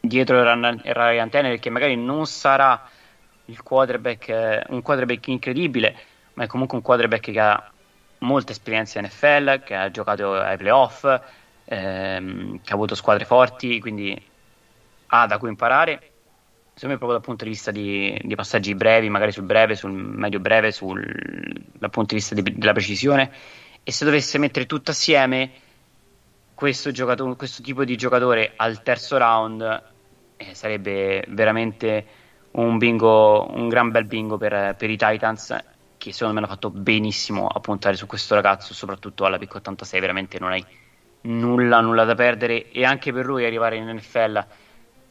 dietro Ryan Tannehill, che magari non sarà il quarterback, eh, un quarterback incredibile, ma è comunque un quarterback che ha molta esperienza in N F L, che ha giocato ai playoff, eh, che ha avuto squadre forti, quindi ha da cui imparare. Secondo me proprio dal punto di vista di, di passaggi brevi, magari sul breve, sul medio breve, sul, dal punto di vista di, della precisione, e se dovesse mettere tutto assieme questo, giocato, questo tipo di giocatore al terzo round eh, sarebbe veramente un bingo, un gran bel bingo per, per i Titans, che secondo me hanno fatto benissimo a puntare su questo ragazzo, soprattutto alla pick ottantasei, veramente non hai nulla, nulla da perdere, e anche per lui arrivare in N F L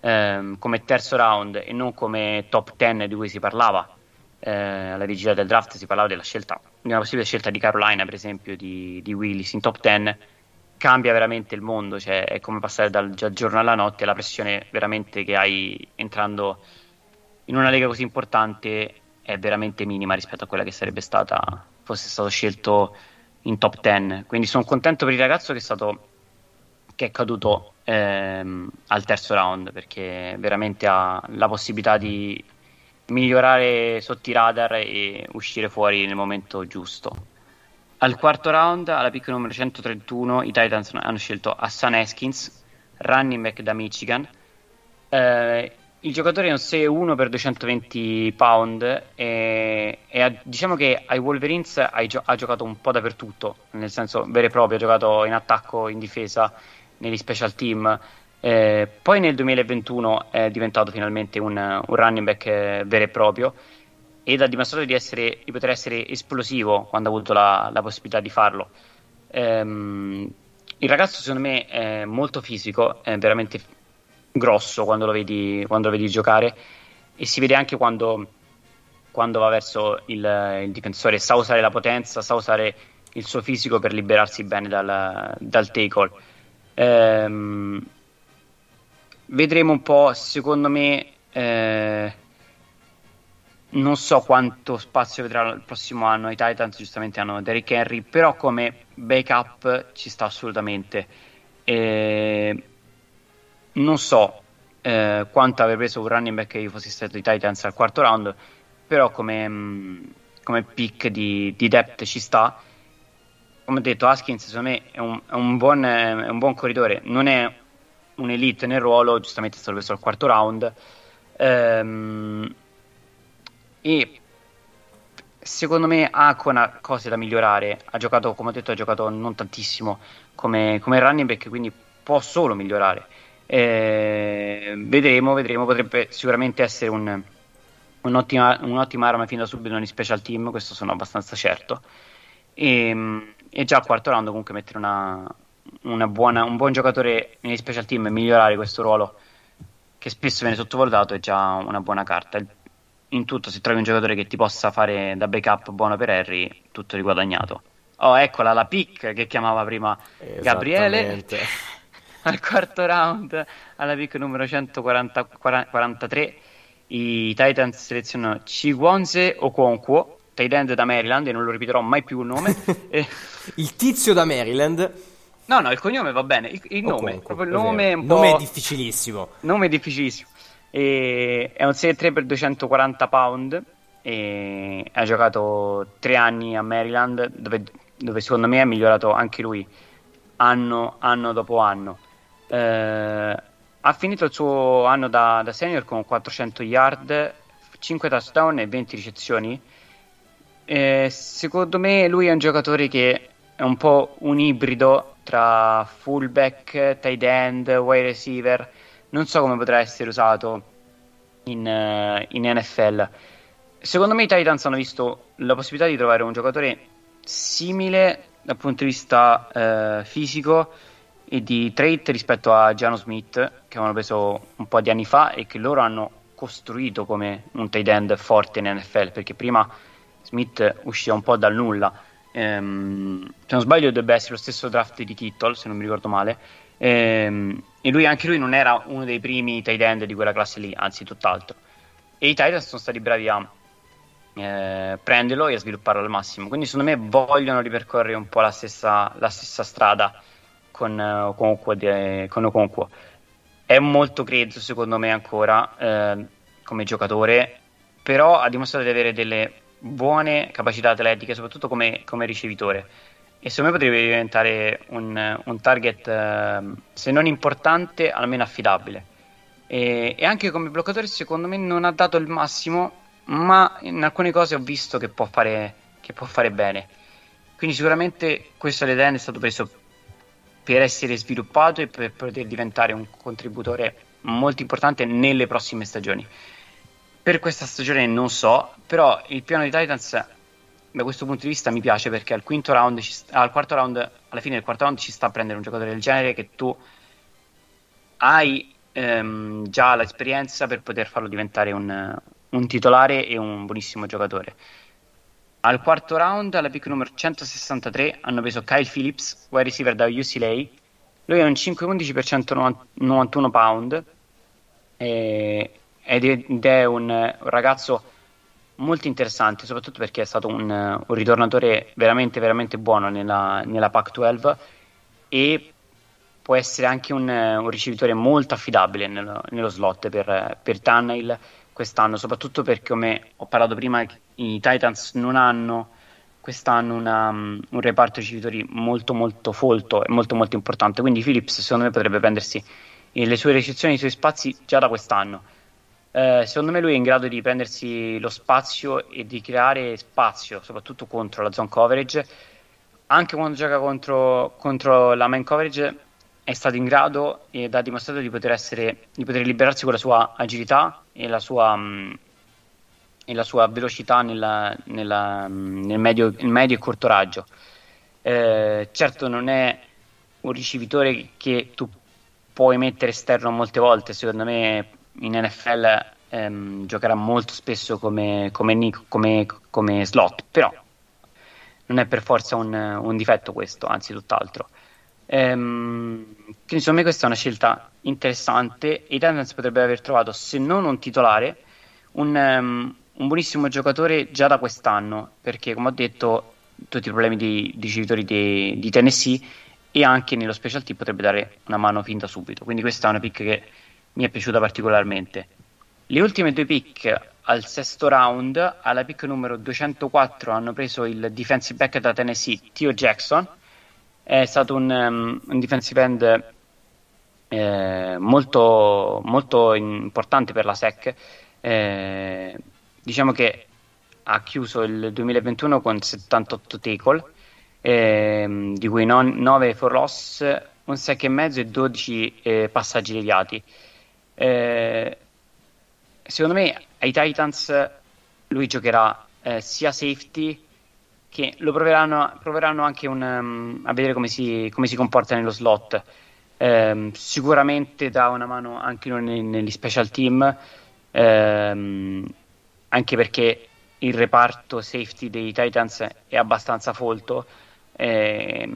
ehm, come terzo round e non come top dieci di cui si parlava eh, alla vigilia del draft. Si parlava della scelta, di una possibile scelta di Carolina, per esempio, di, di Willis in top dieci. Cambia veramente il mondo, cioè è come passare dal giorno alla notte, la pressione veramente che hai entrando in una lega così importante è veramente minima rispetto a quella che sarebbe stata fosse stato scelto in top dieci. Quindi sono contento per il ragazzo che è stato che è caduto ehm, al terzo round, perché veramente ha la possibilità di migliorare sotto i radar e uscire fuori nel momento giusto. Al quarto round, alla pick numero centotrentuno, i Titans hanno scelto Hassan Haskins, running back da Michigan. Eh, il giocatore è un sei uno per duecentoventi pound e, e ha, diciamo che ai Wolverines ha, gio- ha giocato un po' dappertutto, nel senso vero e proprio, ha giocato in attacco, in difesa, negli special team. Eh, poi nel duemilaventuno è diventato finalmente un, un running back eh, vero e proprio, ed ha dimostrato di, essere, di poter essere esplosivo quando ha avuto la, la possibilità di farlo. Ehm, il ragazzo secondo me è molto fisico, è veramente grosso quando lo vedi, quando lo vedi giocare, e si vede anche quando, quando va verso il, il difensore, sa usare la potenza, sa usare il suo fisico per liberarsi bene dal, dal tackle. Ehm, vedremo un po', secondo me... Eh, non so quanto spazio vedrà il prossimo anno. I Titans giustamente hanno Derrick Henry, però come backup ci sta assolutamente. E non so eh, quanto avrei preso un running back che io fossi stato i Titans al quarto round, però come, come pick di, di depth ci sta. Come ho detto, Haskins secondo me è un, è un, buon, è un buon corridore, non è un'elite nel ruolo, giustamente è stato preso al quarto round. Ehm E secondo me ha ancora cose da migliorare. Ha giocato, come ho detto, ha giocato non tantissimo come, come running back, quindi può solo migliorare. Eh, vedremo, vedremo. Potrebbe sicuramente essere un, un'ottima, un'ottima arma fin da subito negli special team, questo sono abbastanza certo. E, e già al quarto round comunque mettere una, una buona, un buon giocatore negli special team e migliorare questo ruolo che spesso viene sottovalutato è già una buona carta. In tutto, se trovi un giocatore che ti possa fare da backup buono per Harry, tutto riguadagnato. Oh, eccola la pick che chiamava prima Gabriele. Al quarto round, alla pick numero centoquarantatré, i Titans selezionano Chikwueze Okonkwo, tight end da Maryland, e non lo ripeterò mai più il nome. Il tizio da Maryland? No, no, il cognome va bene, il, il nome, Okonkwo, proprio il nome, un po'... nome è difficilissimo. Nome è difficilissimo. E è un sei tre per duecentoquaranta pound e ha giocato tre anni a Maryland, dove, dove secondo me ha migliorato anche lui anno, anno dopo anno. Eh, ha finito il suo anno da, da senior con quattrocento yard, cinque touchdown e venti ricezioni. Eh, secondo me lui è un giocatore che è un po' un ibrido tra fullback, tight end, wide receiver. Non so come potrà essere usato in, uh, in N F L. Secondo me i Titans hanno visto la possibilità di trovare un giocatore simile dal punto di vista uh, fisico e di trait rispetto a Geno Smith, che avevano preso un po' di anni fa e che loro hanno costruito come un tight end forte in N F L, perché prima Smith usciva un po' dal nulla. Ehm, se non sbaglio dovrebbe essere lo stesso draft di Kittle, se non mi ricordo male. Ehm, e lui anche lui non era uno dei primi tight end di quella classe lì, anzi tutt'altro, e i Titans sono stati bravi a eh, prenderlo e a svilupparlo al massimo, quindi secondo me vogliono ripercorrere un po' la stessa, la stessa strada con eh, Okonkwo, de, con Okonkwo. È molto grezzo secondo me ancora eh, come giocatore, però ha dimostrato di avere delle buone capacità atletiche, soprattutto come, come ricevitore, e secondo me potrebbe diventare un, un target eh, se non importante almeno affidabile, e, e anche come bloccatore secondo me non ha dato il massimo, ma in alcune cose ho visto che può fare, che può fare bene, quindi sicuramente questo Leden è stato preso per essere sviluppato e per poter diventare un contributore molto importante nelle prossime stagioni. Per questa stagione non so, però il piano di Titans da questo punto di vista mi piace, perché al quinto round ci sta, al quarto round, alla fine del quarto round ci sta a prendere un giocatore del genere che tu hai ehm, già l'esperienza per poter farlo diventare un, un titolare e un buonissimo giocatore. Al quarto round, alla pick numero centosessantatré, hanno preso Kyle Phillips, wide receiver da U C L A. Lui è un cinque undici per centonovantuno pound e, ed è un, un ragazzo molto interessante, soprattutto perché è stato un, un ritornatore veramente veramente buono nella, nella Pac dodici e può essere anche un, un ricevitore molto affidabile nello, nello slot per, per Tannehill quest'anno, soprattutto perché, come ho parlato prima, i Titans non hanno quest'anno una, un reparto ricevitori molto molto folto e molto molto importante, quindi Phillips secondo me potrebbe prendersi le sue ricezioni, i suoi spazi già da quest'anno. Uh, secondo me lui è in grado di prendersi lo spazio e di creare spazio, soprattutto contro la zone coverage. Anche quando gioca contro, contro la man coverage è stato in grado ed ha dimostrato di poter essere, di poter liberarsi con la sua agilità e la sua, mh, e la sua velocità nella, nella, mh, nel medio, il medio e corto raggio. Uh, certo non è un ricevitore che tu puoi mettere esterno molte volte, secondo me in N F L ehm, giocherà molto spesso come, come, Nick, come, come slot, però non è per forza un, un difetto questo, anzi tutt'altro. Ehm, quindi insomma questa è una scelta interessante e i Titans potrebbero aver trovato, se non un titolare, un, um, un buonissimo giocatore già da quest'anno, perché come ho detto tutti i problemi di, di giocatori di, di Tennessee e anche nello special team potrebbe dare una mano fin da subito, quindi questa è una pick che mi è piaciuta particolarmente. Le ultime due pick al sesto round, alla pick numero duecentoquattro hanno preso il defensive back da Tennessee, Theo Jackson. È stato un, um, un defensive end eh, molto, molto importante per la S E C. Eh, diciamo che ha chiuso il duemilaventuno con settantotto tackle, eh, di cui nove for loss, un sack e mezzo e dodici eh, passaggi deviati. Eh, secondo me ai Titans lui giocherà eh, sia safety, che lo proveranno, proveranno anche un, um, a vedere come si, come si comporta nello slot. Eh, sicuramente dà una mano anche ne, negli special team, eh, anche perché il reparto safety dei Titans è abbastanza folto, eh,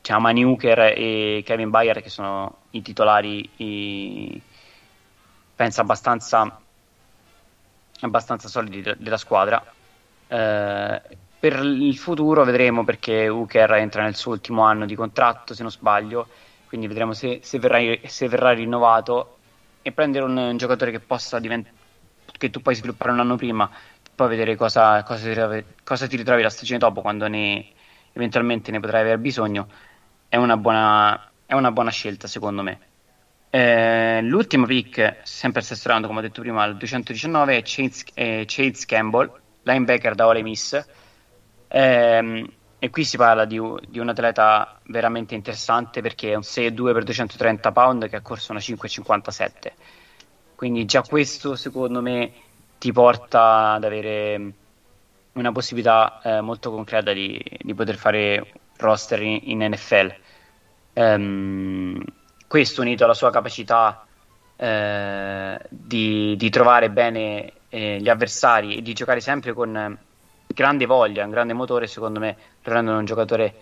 c'è Mani Hooker e Kevin Byard che sono i titolari, i, penso abbastanza, abbastanza solidi de- della squadra. Eh, per il futuro vedremo, perché Hooker entra nel suo ultimo anno di contratto, se non sbaglio, quindi vedremo se, se, verrà, se verrà rinnovato, e prendere un, un giocatore che possa divent- che tu puoi sviluppare un anno prima, poi vedere cosa, cosa, ti ritrovi, cosa ti ritrovi la stagione dopo, quando ne, eventualmente ne potrai aver bisogno. È una buona, è una buona scelta secondo me. Eh, l'ultimo pick, sempre al sesto round, come ho detto prima, al duecentodiciannove, è Chase, eh, Chase Campbell, linebacker da Ole Miss, eh, e qui si parla di, di un atleta veramente interessante, perché è un sei e due per duecentotrenta pound che ha corso una cinque e cinquantasette, quindi già questo secondo me ti porta ad avere una possibilità eh, molto concreta di, di poter fare roster in, in N F L. ehm Questo, unito alla sua capacità eh, di, di trovare bene eh, gli avversari e di giocare sempre con eh, grande voglia, un grande motore, secondo me lo rendono un giocatore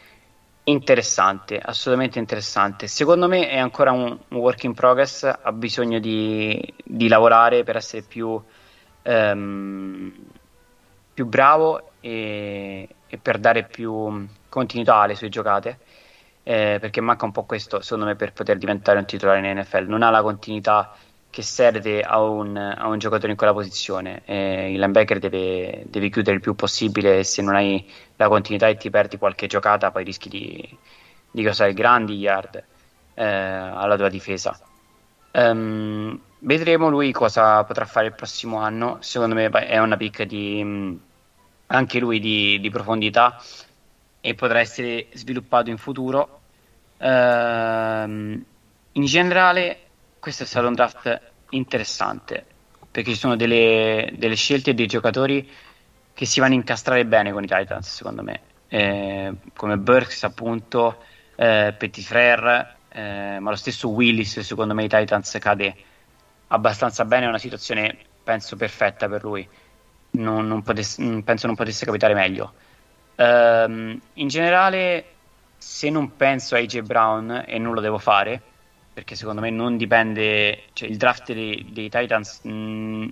interessante, assolutamente interessante. Secondo me è ancora un, un work in progress, ha bisogno di, di lavorare per essere più, ehm, più bravo e, e per dare più continuità alle sue giocate. Eh, perché manca un po' questo secondo me per poter diventare un titolare in N F L, non ha la continuità che serve a un, a un giocatore in quella posizione. Eh, il linebacker deve, deve chiudere il più possibile, se non hai la continuità e ti perdi qualche giocata poi rischi di, di causare grandi yard eh, alla tua difesa. Um, vedremo lui cosa potrà fare il prossimo anno, secondo me è una pick di, anche lui di, di profondità, e potrà essere sviluppato in futuro. Uh, in generale questo è stato un draft interessante, perché ci sono delle, delle scelte e dei giocatori che si vanno a incastrare bene con i Titans, secondo me, eh, come Burks, appunto, eh, Petit Frere, eh, ma lo stesso Willis. Secondo me i Titans cade abbastanza bene, è una situazione penso perfetta per lui, non, non potesse, penso non potesse capitare meglio. Um, in generale, se non penso a A J Brown, e non lo devo fare perché secondo me non dipende, cioè il draft dei, dei Titans, mh,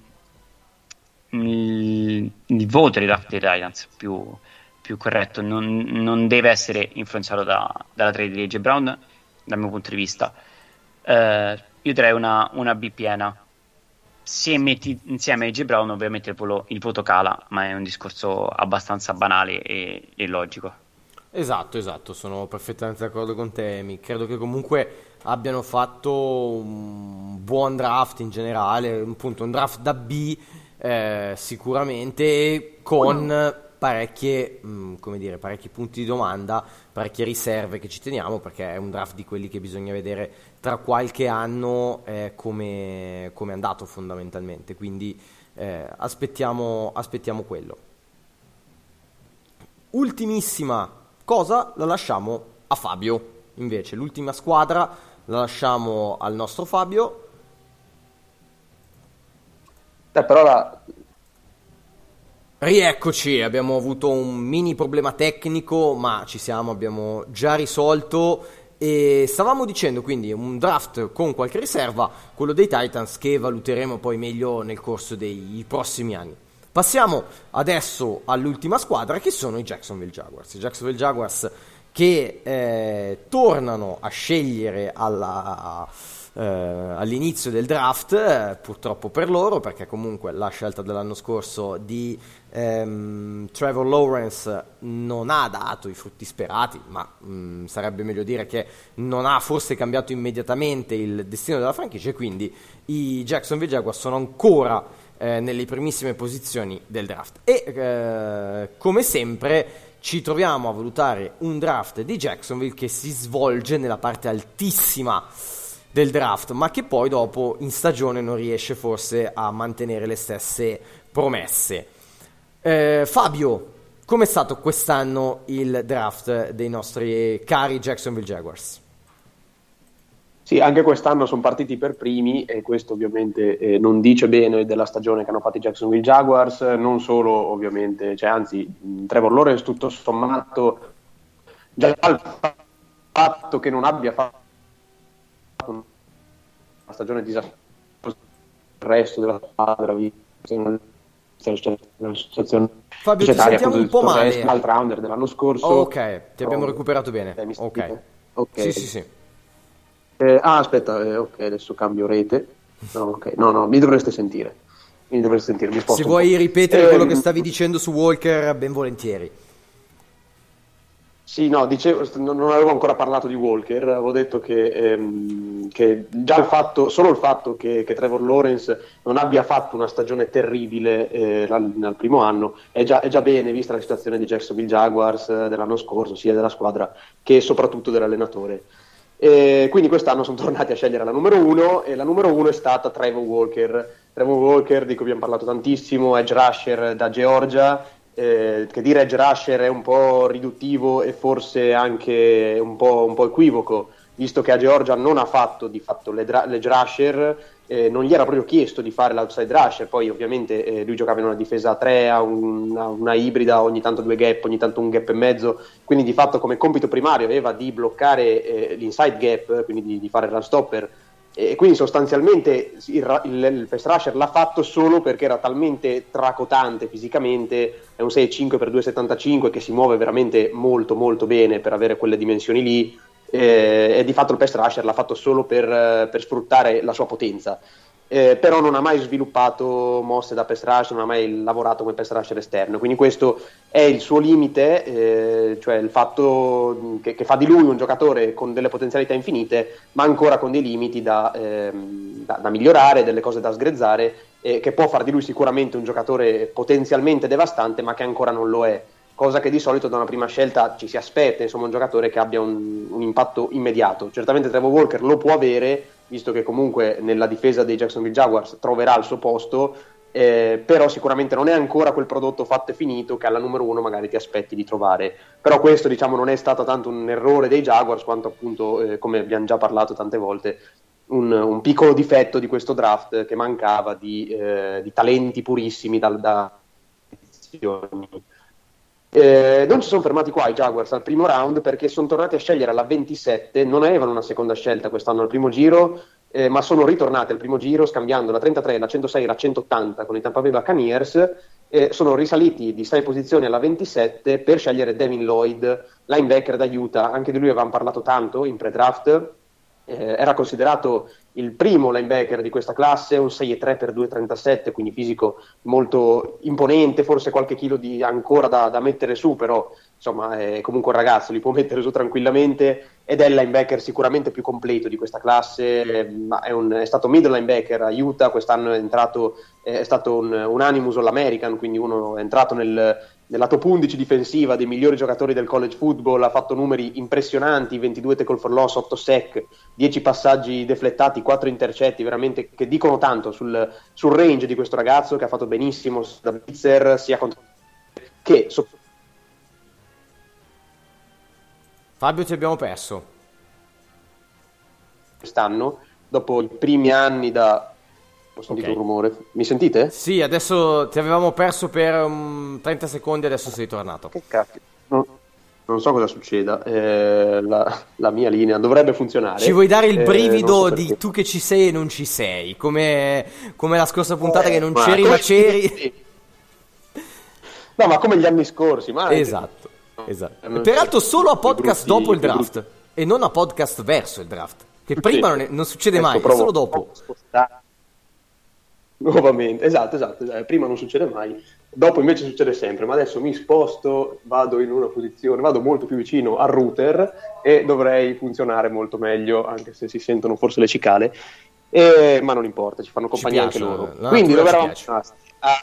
il, il voto dei draft dei Titans più, più corretto non, non deve essere influenzato da, dalla trade di A J Brown, dal mio punto di vista. Uh, io darei una, una B piena. Se metti insieme A J Brown, ovviamente il, polo, il voto cala, ma è un discorso abbastanza banale e, e logico. Esatto, esatto, sono perfettamente d'accordo con te, Amy. Credo che comunque abbiano fatto un buon draft in generale, appunto un draft da B, eh, sicuramente, con parecchie, mh, come dire, parecchi punti di domanda, parecchie riserve che ci teniamo, perché è un draft di quelli che bisogna vedere tra qualche anno eh, come è andato fondamentalmente, quindi eh, aspettiamo, aspettiamo quello. Ultimissima cosa la lasciamo a Fabio, invece l'ultima squadra la lasciamo al nostro Fabio. Eh, però la... Rieccoci, abbiamo avuto un mini problema tecnico, ma ci siamo, abbiamo già risolto. E stavamo dicendo, quindi, un draft con qualche riserva, quello dei Titans, che valuteremo poi meglio nel corso dei prossimi anni. Passiamo adesso all'ultima squadra, che sono i Jacksonville Jaguars. I Jacksonville Jaguars che eh, tornano a scegliere alla, eh, all'inizio del draft, eh, purtroppo per loro, perché comunque la scelta dell'anno scorso di ehm, Trevor Lawrence non ha dato i frutti sperati, ma mh, sarebbe meglio dire che non ha forse cambiato immediatamente il destino della franchigia, e quindi i Jacksonville Jaguars sono ancora eh, nelle primissime posizioni del draft. E eh, come sempre ci troviamo a valutare un draft di Jacksonville che si svolge nella parte altissima del draft, ma che poi dopo in stagione non riesce forse a mantenere le stesse promesse. Eh, Fabio, com'è stato quest'anno il draft dei nostri cari Jacksonville Jaguars? Sì, anche quest'anno sono partiti per primi, e questo ovviamente eh, non dice bene della stagione che hanno fatto i Jacksonville Jaguars, non solo ovviamente, cioè, anzi, Trevor Lawrence tutto sommato, già il fatto che non abbia fatto una stagione disastrosa il resto della squadra, Fabio, ti sentiamo un po' male. L'altro rounder dell'anno scorso. Oh, ok, ti abbiamo recuperato bene. Eh, okay. ok, sì, sì, sì. Eh, ah aspetta, eh, ok, adesso cambio rete. No, okay, no, no, mi dovreste sentire. Mi dovreste sentire. Mi sposto. Se vuoi ripetere eh, quello che stavi dicendo su Walker, ben volentieri. Sì, no, dicevo, non avevo ancora parlato di Walker. Avevo detto che, ehm, che già il fatto, solo il fatto che, che Trevor Lawrence non abbia fatto una stagione terribile eh, nel primo anno è già, è già bene, vista la situazione di Jacksonville Jaguars dell'anno scorso, sia della squadra che soprattutto dell'allenatore. E quindi quest'anno sono tornati a scegliere la numero uno, e la numero uno è stata Trevor Walker. Trevor Walker, di cui abbiamo parlato tantissimo, edge rusher da Georgia, eh, che dire edge rusher è un po' riduttivo e forse anche un po', un po' equivoco, visto che a Georgia non ha fatto di fatto l'edge rusher, eh, non gli era proprio chiesto di fare l'outside rusher. Poi ovviamente eh, lui giocava in una difesa a tre, a una, una ibrida, ogni tanto due gap, ogni tanto un gap e mezzo, quindi di fatto come compito primario aveva di bloccare eh, l'inside gap, quindi di, di fare il run stopper, e quindi sostanzialmente il, il, il pass rusher l'ha fatto solo perché era talmente tracotante fisicamente, è un sei virgola cinque per due virgola settantacinque che si muove veramente molto molto bene per avere quelle dimensioni lì. Eh, e di fatto il pass rusher l'ha fatto solo per, per sfruttare la sua potenza, eh, però non ha mai sviluppato mosse da pass rusher, non ha mai lavorato come pass rusher esterno, quindi questo è il suo limite, eh, cioè il fatto che, che fa di lui un giocatore con delle potenzialità infinite, ma ancora con dei limiti da, eh, da, da migliorare, delle cose da sgrezzare, eh, che può far di lui sicuramente un giocatore potenzialmente devastante, ma che ancora non lo è. Cosa che di solito da una prima scelta ci si aspetta, insomma, un giocatore che abbia un, un impatto immediato. Certamente Trevor Walker lo può avere, visto che comunque nella difesa dei Jacksonville Jaguars troverà il suo posto, eh, però sicuramente non è ancora quel prodotto fatto e finito che alla numero uno magari ti aspetti di trovare. Però questo, diciamo, non è stato tanto un errore dei Jaguars quanto appunto, eh, come abbiamo già parlato tante volte, un, un piccolo difetto di questo draft che mancava di, eh, di talenti purissimi dal, da Eh, non ci sono fermati qua i Jaguars al primo round, perché sono tornati a scegliere alla ventisette, non avevano una seconda scelta quest'anno al primo giro, eh, ma sono ritornati al primo giro scambiando la trentatré, la centosei, la centottanta con i Tampa Bay Buccaneers, eh, sono risaliti di sei posizioni alla ventisette per scegliere Devin Lloyd, linebacker da Utah. Anche di lui avevamo parlato tanto in pre-draft, eh, era considerato il primo linebacker di questa classe, un sei e tre per due e trentasette, quindi fisico molto imponente, forse qualche chilo di ancora da, da mettere su, però insomma è comunque un ragazzo, li può mettere su tranquillamente, ed è il linebacker sicuramente più completo di questa classe. Ma è, un, è stato middle linebacker a Utah, quest'anno è entrato, è stato un, un animus all-American, quindi uno è entrato nel, nella top undici difensiva dei migliori giocatori del college football, ha fatto numeri impressionanti, ventidue tackle for loss, otto sack, dieci passaggi deflettati, quattro intercetti, veramente che dicono tanto sul, sul range di questo ragazzo, che ha fatto benissimo da blitzer sia contro che so... Fabio, ci abbiamo perso quest'anno dopo i primi anni da... Ho sentito okay. Un rumore, mi sentite? Sì, adesso ti avevamo perso per um, trenta secondi, adesso sei tornato. Che cacchio, no. Non so cosa succeda, eh, la, la mia linea dovrebbe funzionare. Ci vuoi dare il brivido eh, so di tu che ci sei e non ci sei, come, come la scorsa puntata eh, che non ma c'eri ma c'eri. No, ma come gli anni scorsi. Ma esatto, no, esatto. No, peraltro solo a podcast brutti, dopo il draft brutti. E non a podcast verso il draft, che prima sì. non, è, non succede certo, mai, provo, solo dopo. Nuovamente, esatto, esatto, prima non succede mai, dopo invece succede sempre, ma adesso mi sposto, vado in una posizione, vado molto più vicino al router e dovrei funzionare molto meglio, anche se si sentono forse le cicale, e... ma non importa, ci fanno compagnia ci piace, anche loro. No, quindi dove eravamo rimasti? Ah,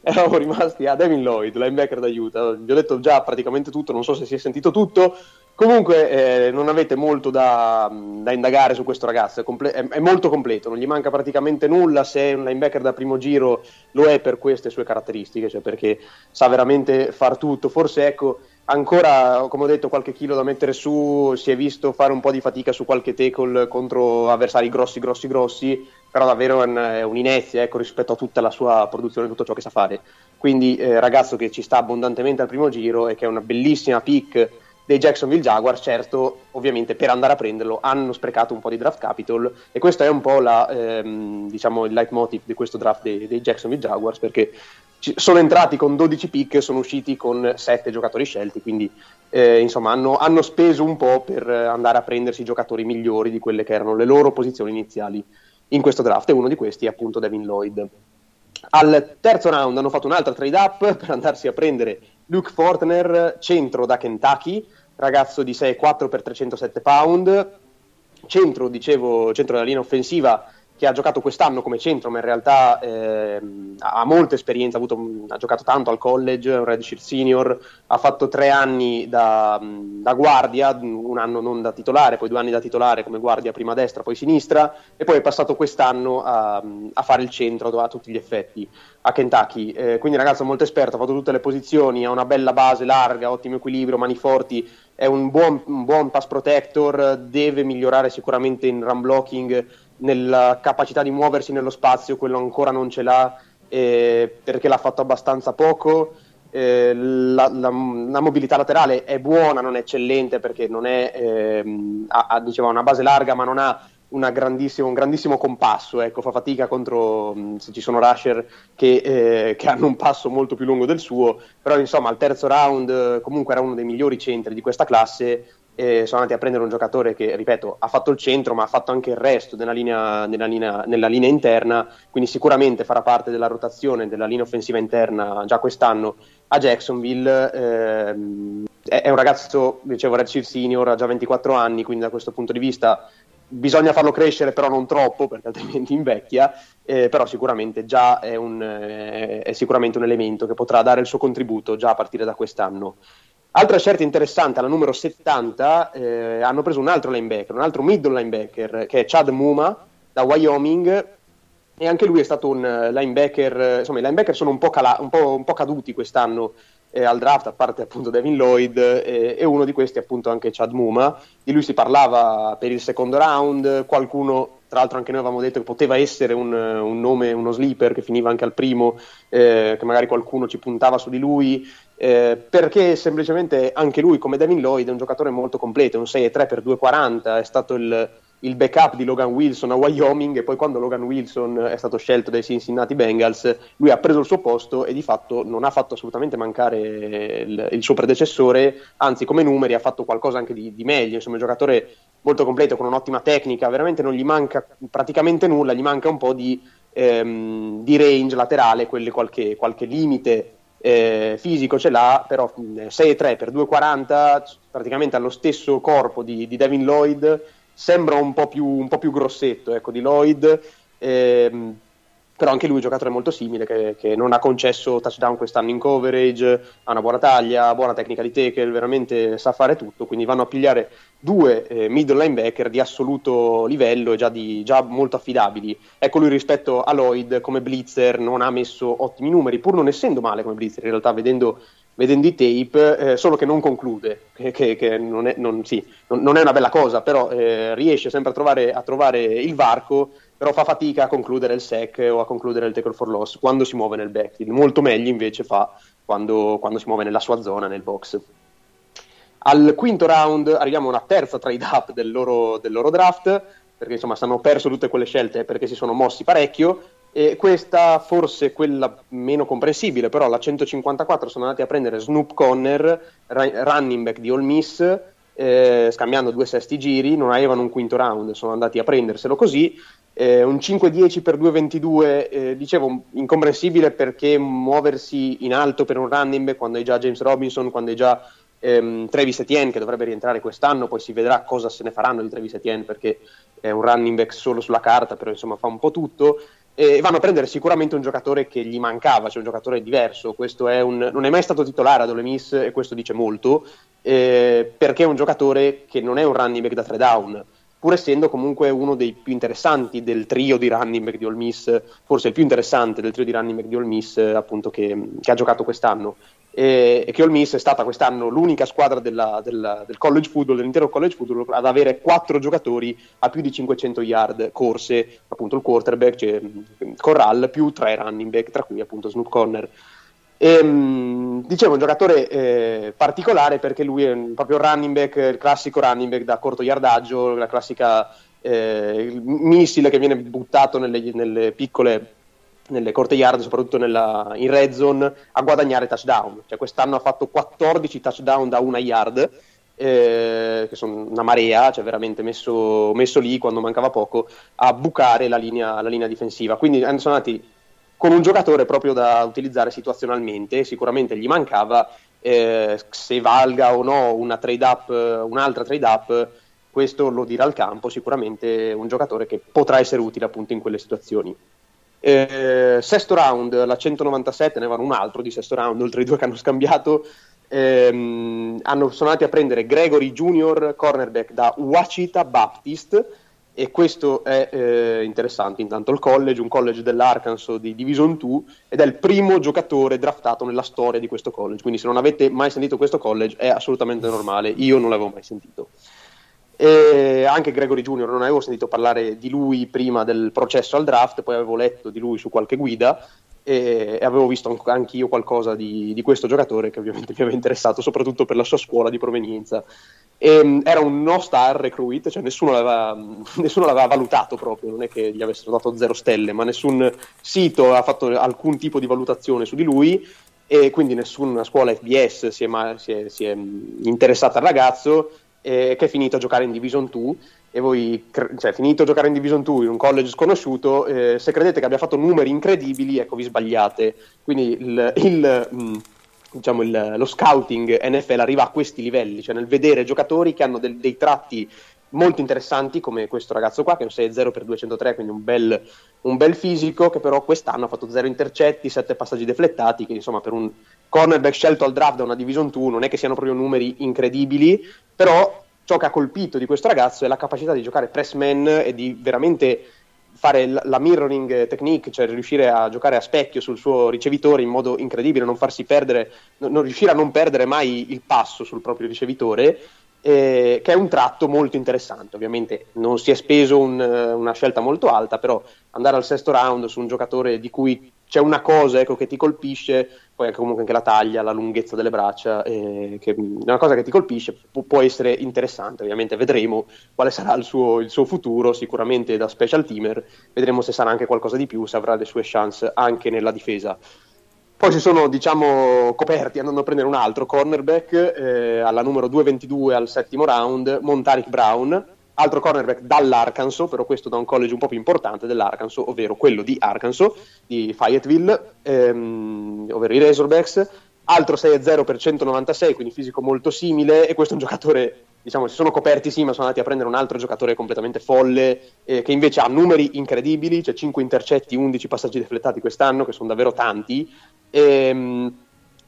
eravamo rimasti a Devin Lloyd, linebacker da Utah. Vi ho detto già praticamente tutto, non so se si è sentito tutto. Comunque eh, non avete molto da, da indagare su questo ragazzo, è, comple- è, è molto completo, non gli manca praticamente nulla. Se è un linebacker da primo giro lo è per queste sue caratteristiche, cioè perché sa veramente far tutto. Forse ecco, ancora come ho detto qualche chilo da mettere su, si è visto fare un po' di fatica su qualche tackle contro avversari grossi grossi grossi, però davvero è, un, è un'inezia ecco, rispetto a tutta la sua produzione, tutto ciò che sa fare. Quindi eh, ragazzo che ci sta abbondantemente al primo giro e che è una bellissima pick dei Jacksonville Jaguars. Certo, ovviamente per andare a prenderlo hanno sprecato un po' di draft capital, e questo è un po' la, ehm, diciamo il leitmotiv di questo draft dei, dei Jacksonville Jaguars, perché ci, sono entrati con dodici pick e sono usciti con sette giocatori scelti, quindi eh, insomma hanno, hanno speso un po' per andare a prendersi i giocatori migliori di quelle che erano le loro posizioni iniziali in questo draft, e uno di questi è appunto Devin Lloyd. Al terzo round hanno fatto un'altra trade up per andarsi a prendere Luke Fortner, centro da Kentucky, ragazzo di sei e quattro per trecentosette pound, centro, dicevo, centro della linea offensiva, che ha giocato quest'anno come centro, ma in realtà eh, ha molta esperienza, ha, avuto, ha giocato tanto al college, è un redshirt senior, ha fatto tre anni da, da guardia, un anno non da titolare, poi due anni da titolare come guardia, prima destra, poi sinistra, e poi è passato quest'anno a, a fare il centro a tutti gli effetti a Kentucky. Eh, quindi ragazzo molto esperto, ha fatto tutte le posizioni, ha una bella base larga, ottimo equilibrio, mani forti, è un buon, un buon pass protector, deve migliorare sicuramente in run blocking, nella capacità di muoversi nello spazio, quello ancora non ce l'ha eh, perché l'ha fatto abbastanza poco. Eh, la, la, la mobilità laterale è buona, non è eccellente perché non è eh, ha, ha diceva, una base larga, ma non ha una grandissimo, un grandissimo compasso, ecco, fa fatica contro se ci sono rusher che, eh, che hanno un passo molto più lungo del suo. Però insomma al terzo round comunque era uno dei migliori centri di questa classe. E sono andati a prendere un giocatore che, ripeto, ha fatto il centro ma ha fatto anche il resto della linea, nella, linea, nella linea interna, quindi sicuramente farà parte della rotazione della linea offensiva interna già quest'anno a Jacksonville. ehm, è, è un ragazzo, dicevo, redshirt senior, ha già ventiquattro anni, quindi da questo punto di vista bisogna farlo crescere, però non troppo perché altrimenti invecchia. Eh, però sicuramente già è, un, eh, è sicuramente un elemento che potrà dare il suo contributo già a partire da quest'anno. Altra scelta interessante, alla numero settanta, eh, hanno preso un altro linebacker, un altro middle linebacker, che è Chad Muma da Wyoming, e anche lui è stato un linebacker, insomma i linebacker sono un po', cala- un po', un po' caduti quest'anno eh, al draft, a parte appunto Devin Lloyd eh, e uno di questi appunto anche Chad Muma, di lui si parlava per il secondo round, qualcuno tra l'altro anche noi avevamo detto che poteva essere un, un nome, uno sleeper che finiva anche al primo, eh, che magari qualcuno ci puntava su di lui, eh, perché semplicemente anche lui come Devin Lloyd è un giocatore molto completo, è un sei e tre per due quaranta, è stato il il backup di Logan Wilson a Wyoming e poi quando Logan Wilson è stato scelto dai Cincinnati Bengals lui ha preso il suo posto e di fatto non ha fatto assolutamente mancare il, il suo predecessore, anzi come numeri ha fatto qualcosa anche di, di meglio, insomma un giocatore molto completo con un'ottima tecnica, veramente non gli manca praticamente nulla, gli manca un po' di, ehm, di range laterale, quelle, qualche, qualche limite eh, fisico ce l'ha, però sei e tre per due quaranta praticamente allo stesso corpo di, di Devin Lloyd, sembra un po' più, un po' più grossetto ecco, di Lloyd, ehm, però anche lui è un giocatore molto simile che, che non ha concesso touchdown quest'anno in coverage, ha una buona taglia, buona tecnica di tackle, veramente sa fare tutto, quindi vanno a pigliare due eh, middle linebacker di assoluto livello e già, di, già molto affidabili. Ecco, lui rispetto a Lloyd come blitzer non ha messo ottimi numeri, pur non essendo male come blitzer in realtà, vedendo vedendo i tape, eh, solo che non conclude, che, che non, è, non, sì, non, non è una bella cosa, però eh, riesce sempre a trovare, a trovare il varco, però fa fatica a concludere il sack o a concludere il tackle for loss quando si muove nel backfield, molto meglio invece fa quando, quando si muove nella sua zona, nel box. Al quinto round arriviamo a una terza trade up del loro, del loro draft, perché insomma hanno perso tutte quelle scelte perché si sono mossi parecchio. E questa forse quella meno comprensibile, però alla centocinquantaquattro sono andati a prendere Snoop Conner, running back di Ole Miss, eh, scambiando due sesti giri, non avevano un quinto round, sono andati a prenderselo così, eh, un cinque dieci per due ventidue, eh, dicevo incomprensibile perché muoversi in alto per un running back quando hai già James Robinson, quando hai già ehm, Travis Etienne che dovrebbe rientrare quest'anno, poi si vedrà cosa se ne faranno di Travis Etienne perché è un running back solo sulla carta, però insomma fa un po' tutto. E vanno a prendere sicuramente un giocatore che gli mancava, cioè un giocatore diverso, questo è un, non è mai stato titolare ad Ole Miss e questo dice molto, eh, perché è un giocatore che non è un running back da tre down, pur essendo comunque uno dei più interessanti del trio di running back di Ole Miss, forse il più interessante del trio di running back di Ole Miss appunto che, che ha giocato quest'anno, e, e che Ole Miss è stata quest'anno l'unica squadra della, della, del college football, dell'intero college football ad avere quattro giocatori a più di cinquecento yard corse, appunto il quarterback, cioè Corral, più tre running back, tra cui appunto Snoop Conner. E, dicevo, un giocatore eh, particolare perché lui è un, proprio un running back, il classico running back da corto yardaggio, la classica eh, missile che viene buttato nelle, nelle piccole, nelle corte yard, soprattutto nella, in red zone, a guadagnare touchdown. Cioè quest'anno ha fatto quattordici touchdown da una yard, eh, che sono una marea, cioè veramente messo, messo lì quando mancava poco a bucare la linea, la linea difensiva. Quindi sono andati con un giocatore proprio da utilizzare situazionalmente, sicuramente gli mancava, eh, se valga o no una trade up, un'altra trade up, questo lo dirà il campo, sicuramente un giocatore che potrà essere utile appunto in quelle situazioni. Eh, sesto round, la centonovantasette, ne avevano un altro di sesto round, oltre ai due che hanno scambiato, ehm, hanno, sono andati a prendere Gregory Junior, cornerback da Ouachita Baptist, e questo è eh, interessante, intanto il college, un college dell'Arkansas di Division due ed è il primo giocatore draftato nella storia di questo college, quindi se non avete mai sentito questo college è assolutamente normale, io non l'avevo mai sentito. E anche Gregory Junior non avevo sentito parlare di lui prima del processo al draft, poi avevo letto di lui su qualche guida e avevo visto anche io qualcosa di, di questo giocatore che ovviamente mi aveva interessato soprattutto per la sua scuola di provenienza. E era un no star recruit, cioè nessuno l'aveva, nessuno l'aveva valutato proprio, non è che gli avessero dato zero stelle, ma nessun sito ha fatto alcun tipo di valutazione su di lui e quindi nessuna scuola F B S si è, ma, si è, si è interessata al ragazzo, eh, che è finito a giocare in Division due. E voi, cioè, finito a giocare in Division due in un college sconosciuto, eh, se credete che abbia fatto numeri incredibili, ecco, vi sbagliate. Quindi il, il mh, diciamo il, lo scouting N F L arriva a questi livelli, cioè nel vedere giocatori che hanno del, dei tratti molto interessanti, come questo ragazzo qua, che è un sei zero per duecentotre, quindi un bel, un bel fisico, che però quest'anno ha fatto zero intercetti, sette passaggi deflettati, che insomma per un cornerback scelto al draft da una Division due non è che siano proprio numeri incredibili, però ciò che ha colpito di questo ragazzo è la capacità di giocare press man e di veramente fare la mirroring technique, cioè riuscire a giocare a specchio sul suo ricevitore in modo incredibile, non farsi perdere, non riuscire a non perdere mai il passo sul proprio ricevitore, eh, che è un tratto molto interessante. Ovviamente non si è speso un, una scelta molto alta, però andare al sesto round su un giocatore di cui c'è una cosa, ecco, che ti colpisce, poi comunque anche la taglia, la lunghezza delle braccia, eh, che è una cosa che ti colpisce, pu- può essere interessante. Ovviamente vedremo quale sarà il suo, il suo futuro, sicuramente da special teamer, vedremo se sarà anche qualcosa di più, se avrà le sue chance anche nella difesa. Poi ci sono, diciamo, coperti andando a prendere un altro cornerback, eh, alla numero duecentoventidue al settimo round, Montarik Brown, altro cornerback dall'Arkansas, però questo da un college un po' più importante dell'Arkansas, ovvero quello di Arkansas, di Fayetteville, ehm, ovvero i Razorbacks, altro sei zero per centonovantasei, quindi fisico molto simile, e questo è un giocatore, diciamo, si sono coperti sì, ma sono andati a prendere un altro giocatore completamente folle, eh, che invece ha numeri incredibili, cioè cinque intercetti, undici passaggi deflettati quest'anno, che sono davvero tanti, ehm,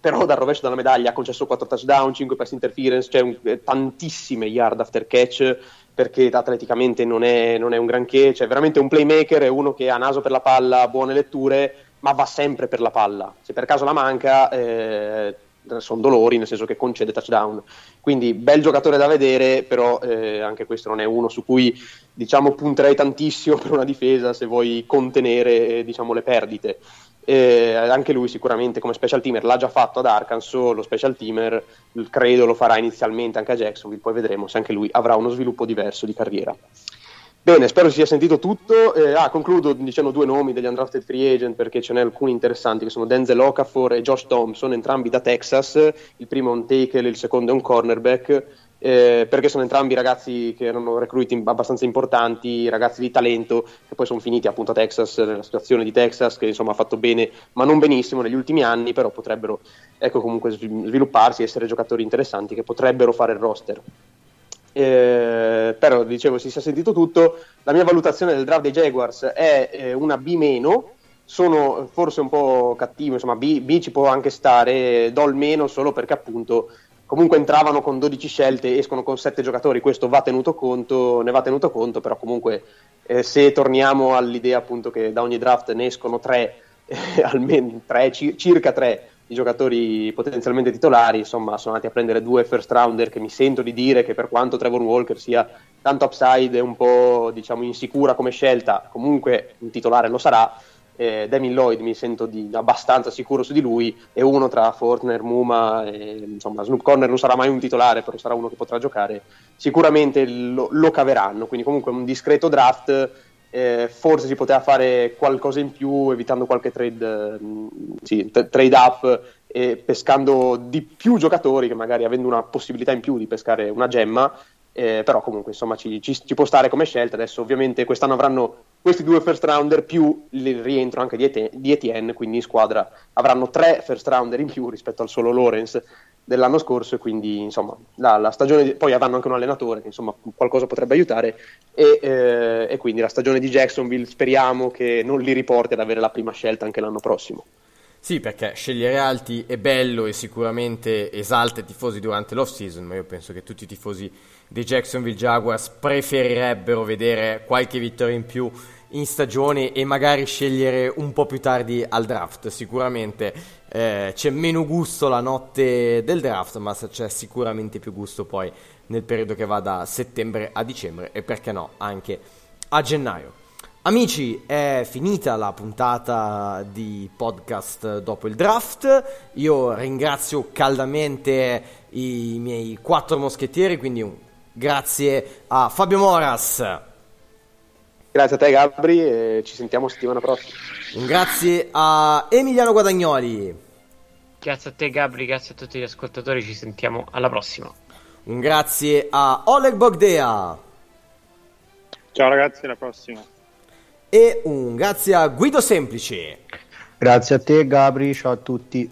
però dal rovescio della medaglia ha concesso quattro touchdown, cinque pass interference, cioè un, eh, tantissime yard after catch, perché atleticamente non è, non è un granché, cioè veramente un playmaker, è uno che ha naso per la palla, buone letture, ma va sempre per la palla, se per caso la manca, eh, sono dolori, nel senso che concede touchdown, quindi bel giocatore da vedere, però eh, anche questo non è uno su cui, diciamo, punterei tantissimo per una difesa se vuoi contenere, eh, diciamo, le perdite. Eh, anche lui sicuramente come special teamer l'ha già fatto ad Arkansas, lo special teamer credo lo farà inizialmente anche a Jacksonville, poi vedremo se anche lui avrà uno sviluppo diverso di carriera. Bene, spero si sia sentito tutto. eh, ah, concludo dicendo due nomi degli undrafted free agent, perché ce n'è alcuni interessanti, che sono Denzel Okafor e Josh Thompson, entrambi da Texas, il primo è un tackle, il secondo è un cornerback, eh, perché sono entrambi ragazzi che erano recluiti abbastanza importanti, ragazzi di talento, che poi sono finiti appunto a Texas, nella situazione di Texas, che insomma ha fatto bene ma non benissimo negli ultimi anni, però potrebbero, ecco, comunque svilupparsi, essere giocatori interessanti che potrebbero fare il roster. Eh, però dicevo, si sia sentito tutto, la mia valutazione del draft dei Jaguars è eh, una B meno, sono forse un po' cattivo, insomma B, B ci può anche stare, do il meno solo perché appunto comunque entravano con dodici scelte, escono con sette giocatori, questo va tenuto conto, ne va tenuto conto, però comunque eh, se torniamo all'idea appunto che da ogni draft ne escono tre, eh, almeno tre, ci, circa tre di giocatori potenzialmente titolari, insomma sono andati a prendere due first rounder che mi sento di dire che, per quanto Trevor Walker sia tanto upside e un po', diciamo, insicura come scelta, comunque un titolare lo sarà. Eh, Damien Lloyd mi sento di, abbastanza sicuro su di lui, e uno tra Fortner, Muma e, insomma, Snoop Conner non sarà mai un titolare, però sarà uno che potrà giocare sicuramente, lo, lo caveranno, quindi comunque un discreto draft. Eh, forse si poteva fare qualcosa in più evitando qualche trade, mh, sì, t- trade up e pescando di più giocatori che magari, avendo una possibilità in più di pescare una gemma, eh, però comunque insomma ci, ci, ci può stare come scelta. Adesso ovviamente quest'anno avranno questi due first rounder più il rientro anche di, Et- di Etienne, quindi in squadra avranno tre first rounder in più rispetto al solo Lawrence dell'anno scorso, e quindi insomma la, la stagione, poi avranno anche un allenatore che insomma qualcosa potrebbe aiutare, e, eh, e quindi la stagione di Jacksonville speriamo che non li riporti ad avere la prima scelta anche l'anno prossimo. Sì, perché scegliere alti è bello e sicuramente esalta i tifosi durante l'off season, ma io penso che tutti i tifosi dei Jacksonville Jaguars preferirebbero vedere qualche vittoria in più in stagione e magari scegliere un po' più tardi al draft. Sicuramente eh, c'è meno gusto la notte del draft, ma c'è sicuramente più gusto poi nel periodo che va da settembre a dicembre, e perché no anche a gennaio. Amici, è finita la puntata di podcast dopo il draft. Io ringrazio caldamente i miei quattro moschettieri, quindi un grazie a Fabio Moras. Grazie a te Gabri, e ci sentiamo settimana prossima. Un grazie a Emiliano Guadagnoli. Grazie a te Gabri, grazie a tutti gli ascoltatori, ci sentiamo alla prossima. Un grazie a Oleg Bogdea. Ciao ragazzi, alla prossima. E un grazie a Guido Semplice. Grazie a te Gabri, ciao a tutti.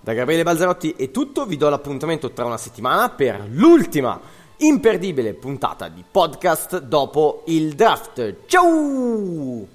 Da Gabriele Balzarotti è tutto, vi do l'appuntamento tra una settimana per l'ultima imperdibile puntata di podcast dopo il draft. Ciao!